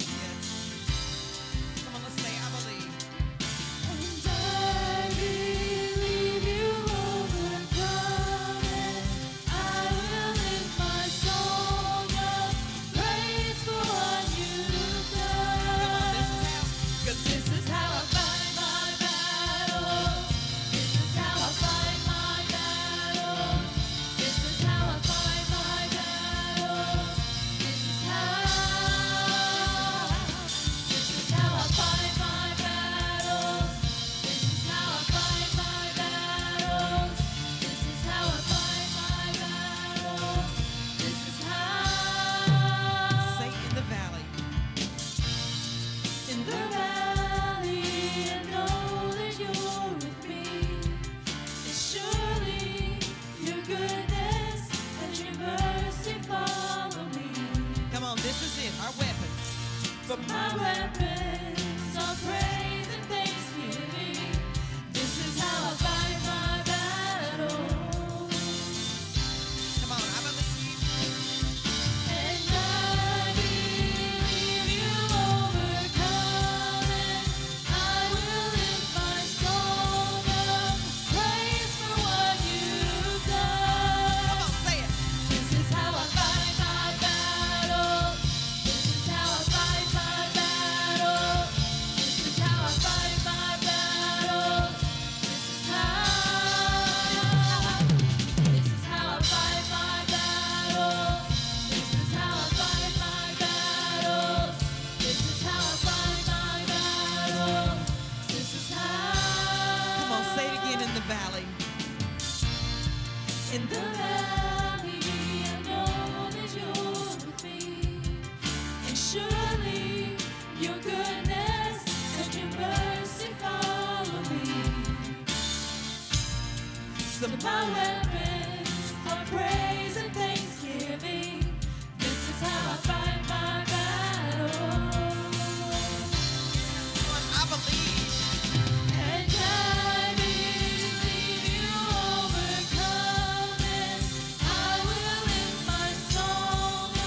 Yes. in the valley, I know that you're with me, and surely your goodness and your mercy follow me. So my weapons are praise and thanksgiving. This is how I fight my battle. I believe, and I believe you overcome it. I will lift my song up,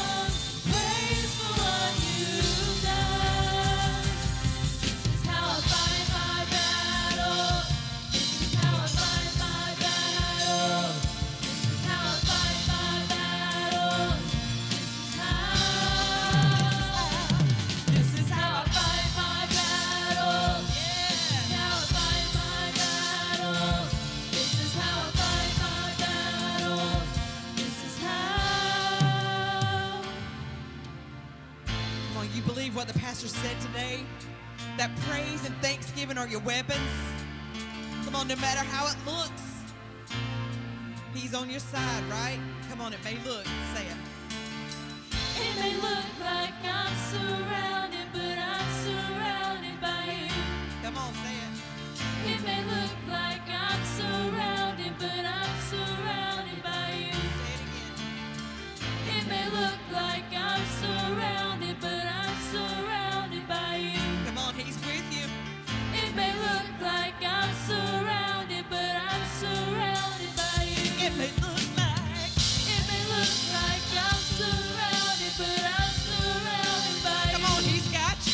praise for what you've done. This is how I fight my battle. This is how I fight my battle. This is how I fight my battle. This is how I fight my battle. This is how I fight my battle. This is how I fight my battle. This is how. Come on, you believe what the pastor said today? That praise and thanksgiving are your weapons. Come on, no matter how it looks, he's on your side, right? Come on, it may look, say it. It may look like I'm surrounded, but I'm surrounded by you. Come on, say it. It may look like I'm surrounded, but I'm surrounded by you. Say it again. It may look like I'm surrounded, but I'm surrounded by you. Come on, he's with you. It may look like I'm surrounded, but I'm surrounded by you. It may look like, It may look like I'm surrounded, but I'm surrounded by you. come on, he's got you.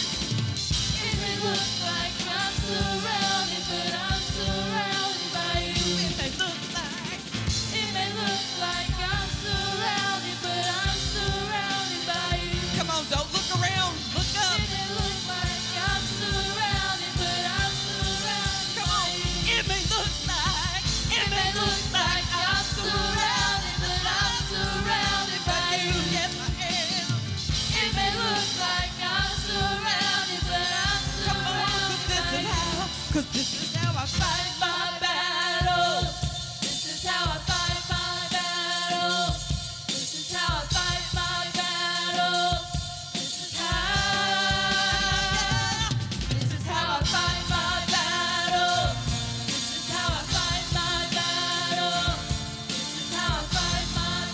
It may look like I'm surrounded, but I'm surrounded by you. It may look like, It may look like I'm surrounded, but I'm surrounded by you. come on, don't look around, look up. It may look like I'm surrounded, but I'm surrounded Come by on, you. it may look like, It may look like I'm surrounded, but I'm surrounded by you. Yes, I am. It may look like I'm surrounded, but I'm Come on, 'cause surrounded this by is you. how, 'cause this is how I fight my battle. This is how I fight my battle. This is how I fight my battle. This is how. This is how I fight my battle. This is how I fight my battle. This is how I fight my battle. This is how. It may look like, It may look like I'm surrounded, but I'm surrounded by you. it may look, It may look like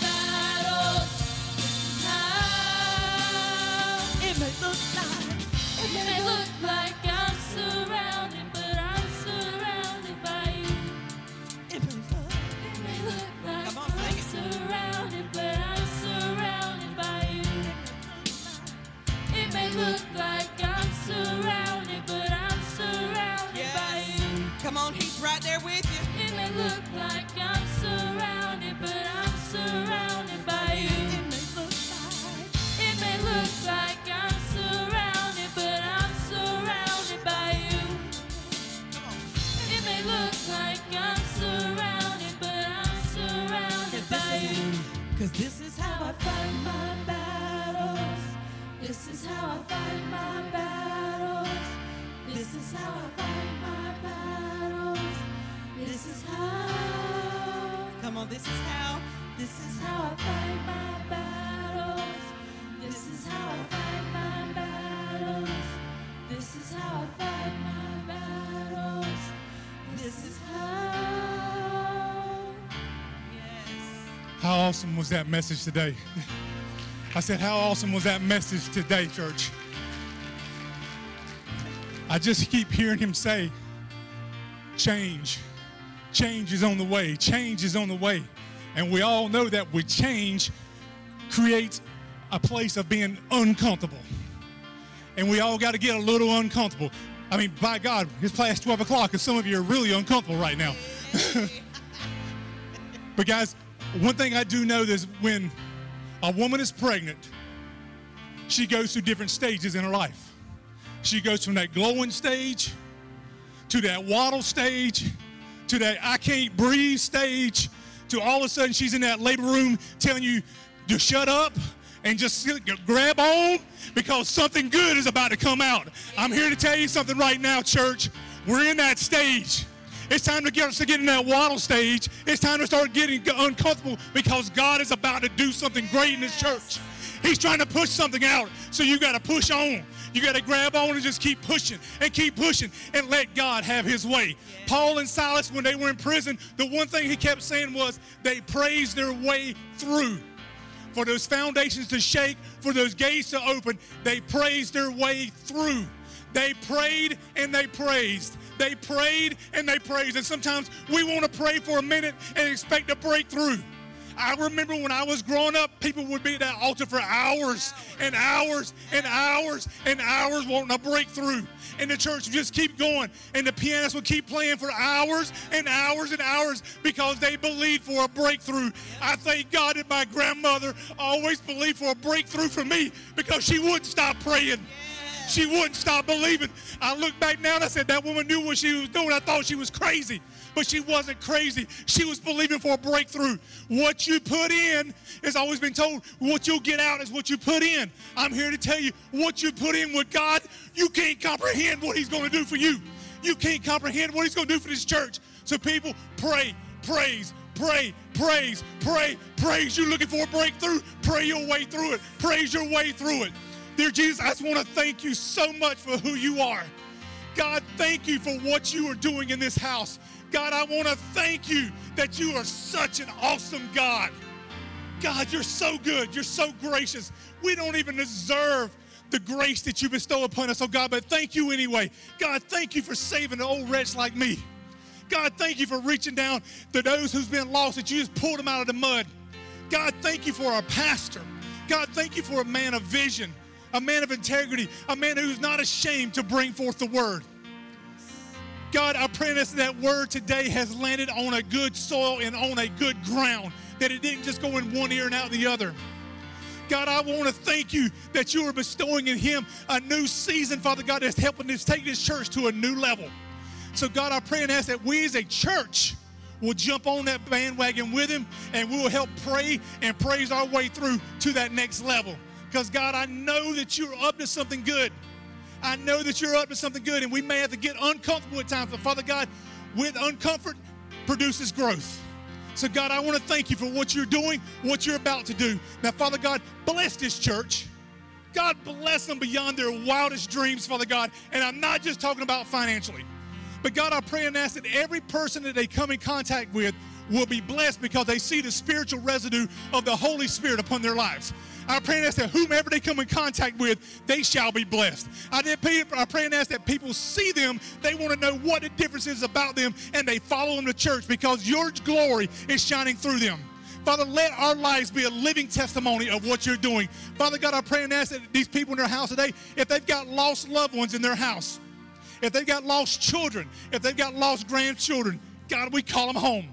Come on, I'm sing surrounded, but I'm surrounded by you. It may look like I'm surrounded, but I'm surrounded by Yes. you. Come on, he's right there with you. It may look like I'm surrounded, but I'm surrounded by you. It may look like, It may look like I'm surrounded, but I'm surrounded by you. Come on. It may look like I'm surrounded, but I'm surrounded by you. Because this is how I fight my battles. This is how I fight my battles. This is how I fight my battles. This is how. Come on, this is how. This is how I fight my battles. This is how I fight my battles. This is how I fight my battles. This is how. Yes. How awesome was that message today? I said, how awesome was that message today, church? I just keep hearing him say, change. Change is on the way. Change is on the way. And we all know that with change creates a place of being uncomfortable. And we all got to get a little uncomfortable. I mean, by God, it's past 12 o'clock, and some of you are really uncomfortable right now. But guys, one thing I do know is when a woman is pregnant, she goes through different stages in her life. She goes from that glowing stage to that waddle stage to that I can't breathe stage to all of a sudden she's in that labor room telling you to shut up and just grab on because something good is about to come out. I'm here to tell you something right now, church. We're in that stage. It's time to get in that waddle stage. It's time to start getting uncomfortable, because God is about to do something great in this church. He's trying to push something out, so you got to push on. You got to grab on and just keep pushing and let God have his way. Yeah. Paul and Silas, when they were in prison, the one thing he kept saying was they praised their way through. For those foundations to shake, for those gates to open, they praised their way through. They prayed and they praised. They prayed and they praised. And sometimes we want to pray for a minute and expect a breakthrough. I remember when I was growing up, people would be at that altar for hours and hours and hours and hours wanting a breakthrough. And the church would just keep going. And the pianist would keep playing for hours and hours and hours because they believed for a breakthrough. I thank God that my grandmother always believed for a breakthrough for me because she wouldn't stop praying. She wouldn't stop believing. I look back now and I said, that woman knew what she was doing. I thought she was crazy. But she wasn't crazy. She was believing for a breakthrough. What you put in has always been told. What you'll get out is what you put in. I'm here to tell you, what you put in with God, you can't comprehend what he's going to do for you. You can't comprehend what he's going to do for this church. So people, pray, praise, pray, praise, pray, praise. You're looking for a breakthrough? Pray your way through it. Praise your way through it. Dear Jesus, I just want to thank you so much for who you are. God, thank you for what you are doing in this house. God, I want to thank you that you are such an awesome God. God, you're so good. You're so gracious. We don't even deserve the grace that you bestow upon us, oh God, but thank you anyway. God, thank you for saving an old wretch like me. God, thank you for reaching down to those who've been lost, that you just pulled them out of the mud. God, thank you for our pastor. God, thank you for a man of vision, a man of integrity, a man who's not ashamed to bring forth the word. God, I pray that word today has landed on a good soil and on a good ground, that it didn't just go in one ear and out the other. God, I want to thank you that you are bestowing in him a new season, Father God, that's helping us take this church to a new level. So, God, I pray that we as a church will jump on that bandwagon with him, and we will help pray and praise our way through to that next level. Because, God, I know that you're up to something good. I know that you're up to something good, and we may have to get uncomfortable at times, but Father God, with uncomfort produces growth. So God, I want to thank you for what you're doing, what you're about to do. Now, Father God, bless this church. God, bless them beyond their wildest dreams, Father God, and I'm not just talking about financially. But God, I pray and ask that every person that they come in contact with will be blessed because they see the spiritual residue of the Holy Spirit upon their lives. I pray and ask that whomever they come in contact with, they shall be blessed. I pray and ask that people see them, they want to know what the difference is about them, and they follow them to church because your glory is shining through them. Father, let our lives be a living testimony of what you're doing. Father God, I pray and ask that these people in their house today, if they've got lost loved ones in their house, if they've got lost children, if they've got lost grandchildren, God, we call them home.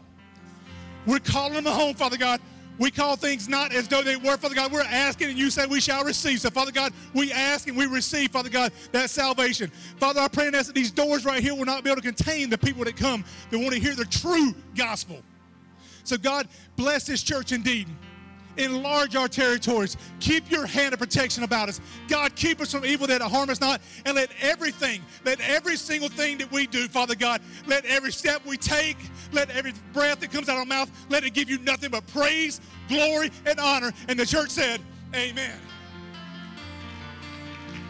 We're calling them home, Father God. We call things not as though they were, Father God. We're asking, and you say we shall receive. So, Father God, we ask and we receive, Father God, that salvation. Father, I pray and ask that these doors right here will not be able to contain the people that come that want to hear the true gospel. So, God, bless this church indeed. Enlarge our territories. Keep your hand of protection about us. God, keep us from evil that harm us not. And let every single thing that we do, Father God, let every step we take, let every breath that comes out of our mouth, let it give you nothing but praise, glory, and honor. And the church said, amen.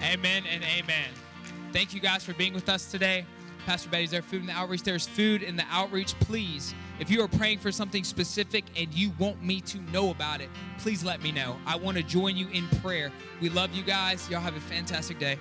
Amen and amen. Thank you guys for being with us today. Pastor Betty's there, food in the outreach. There's food in the outreach. Please, if you are praying for something specific and you want me to know about it, please let me know. I want to join you in prayer. We love you guys. Y'all have a fantastic day.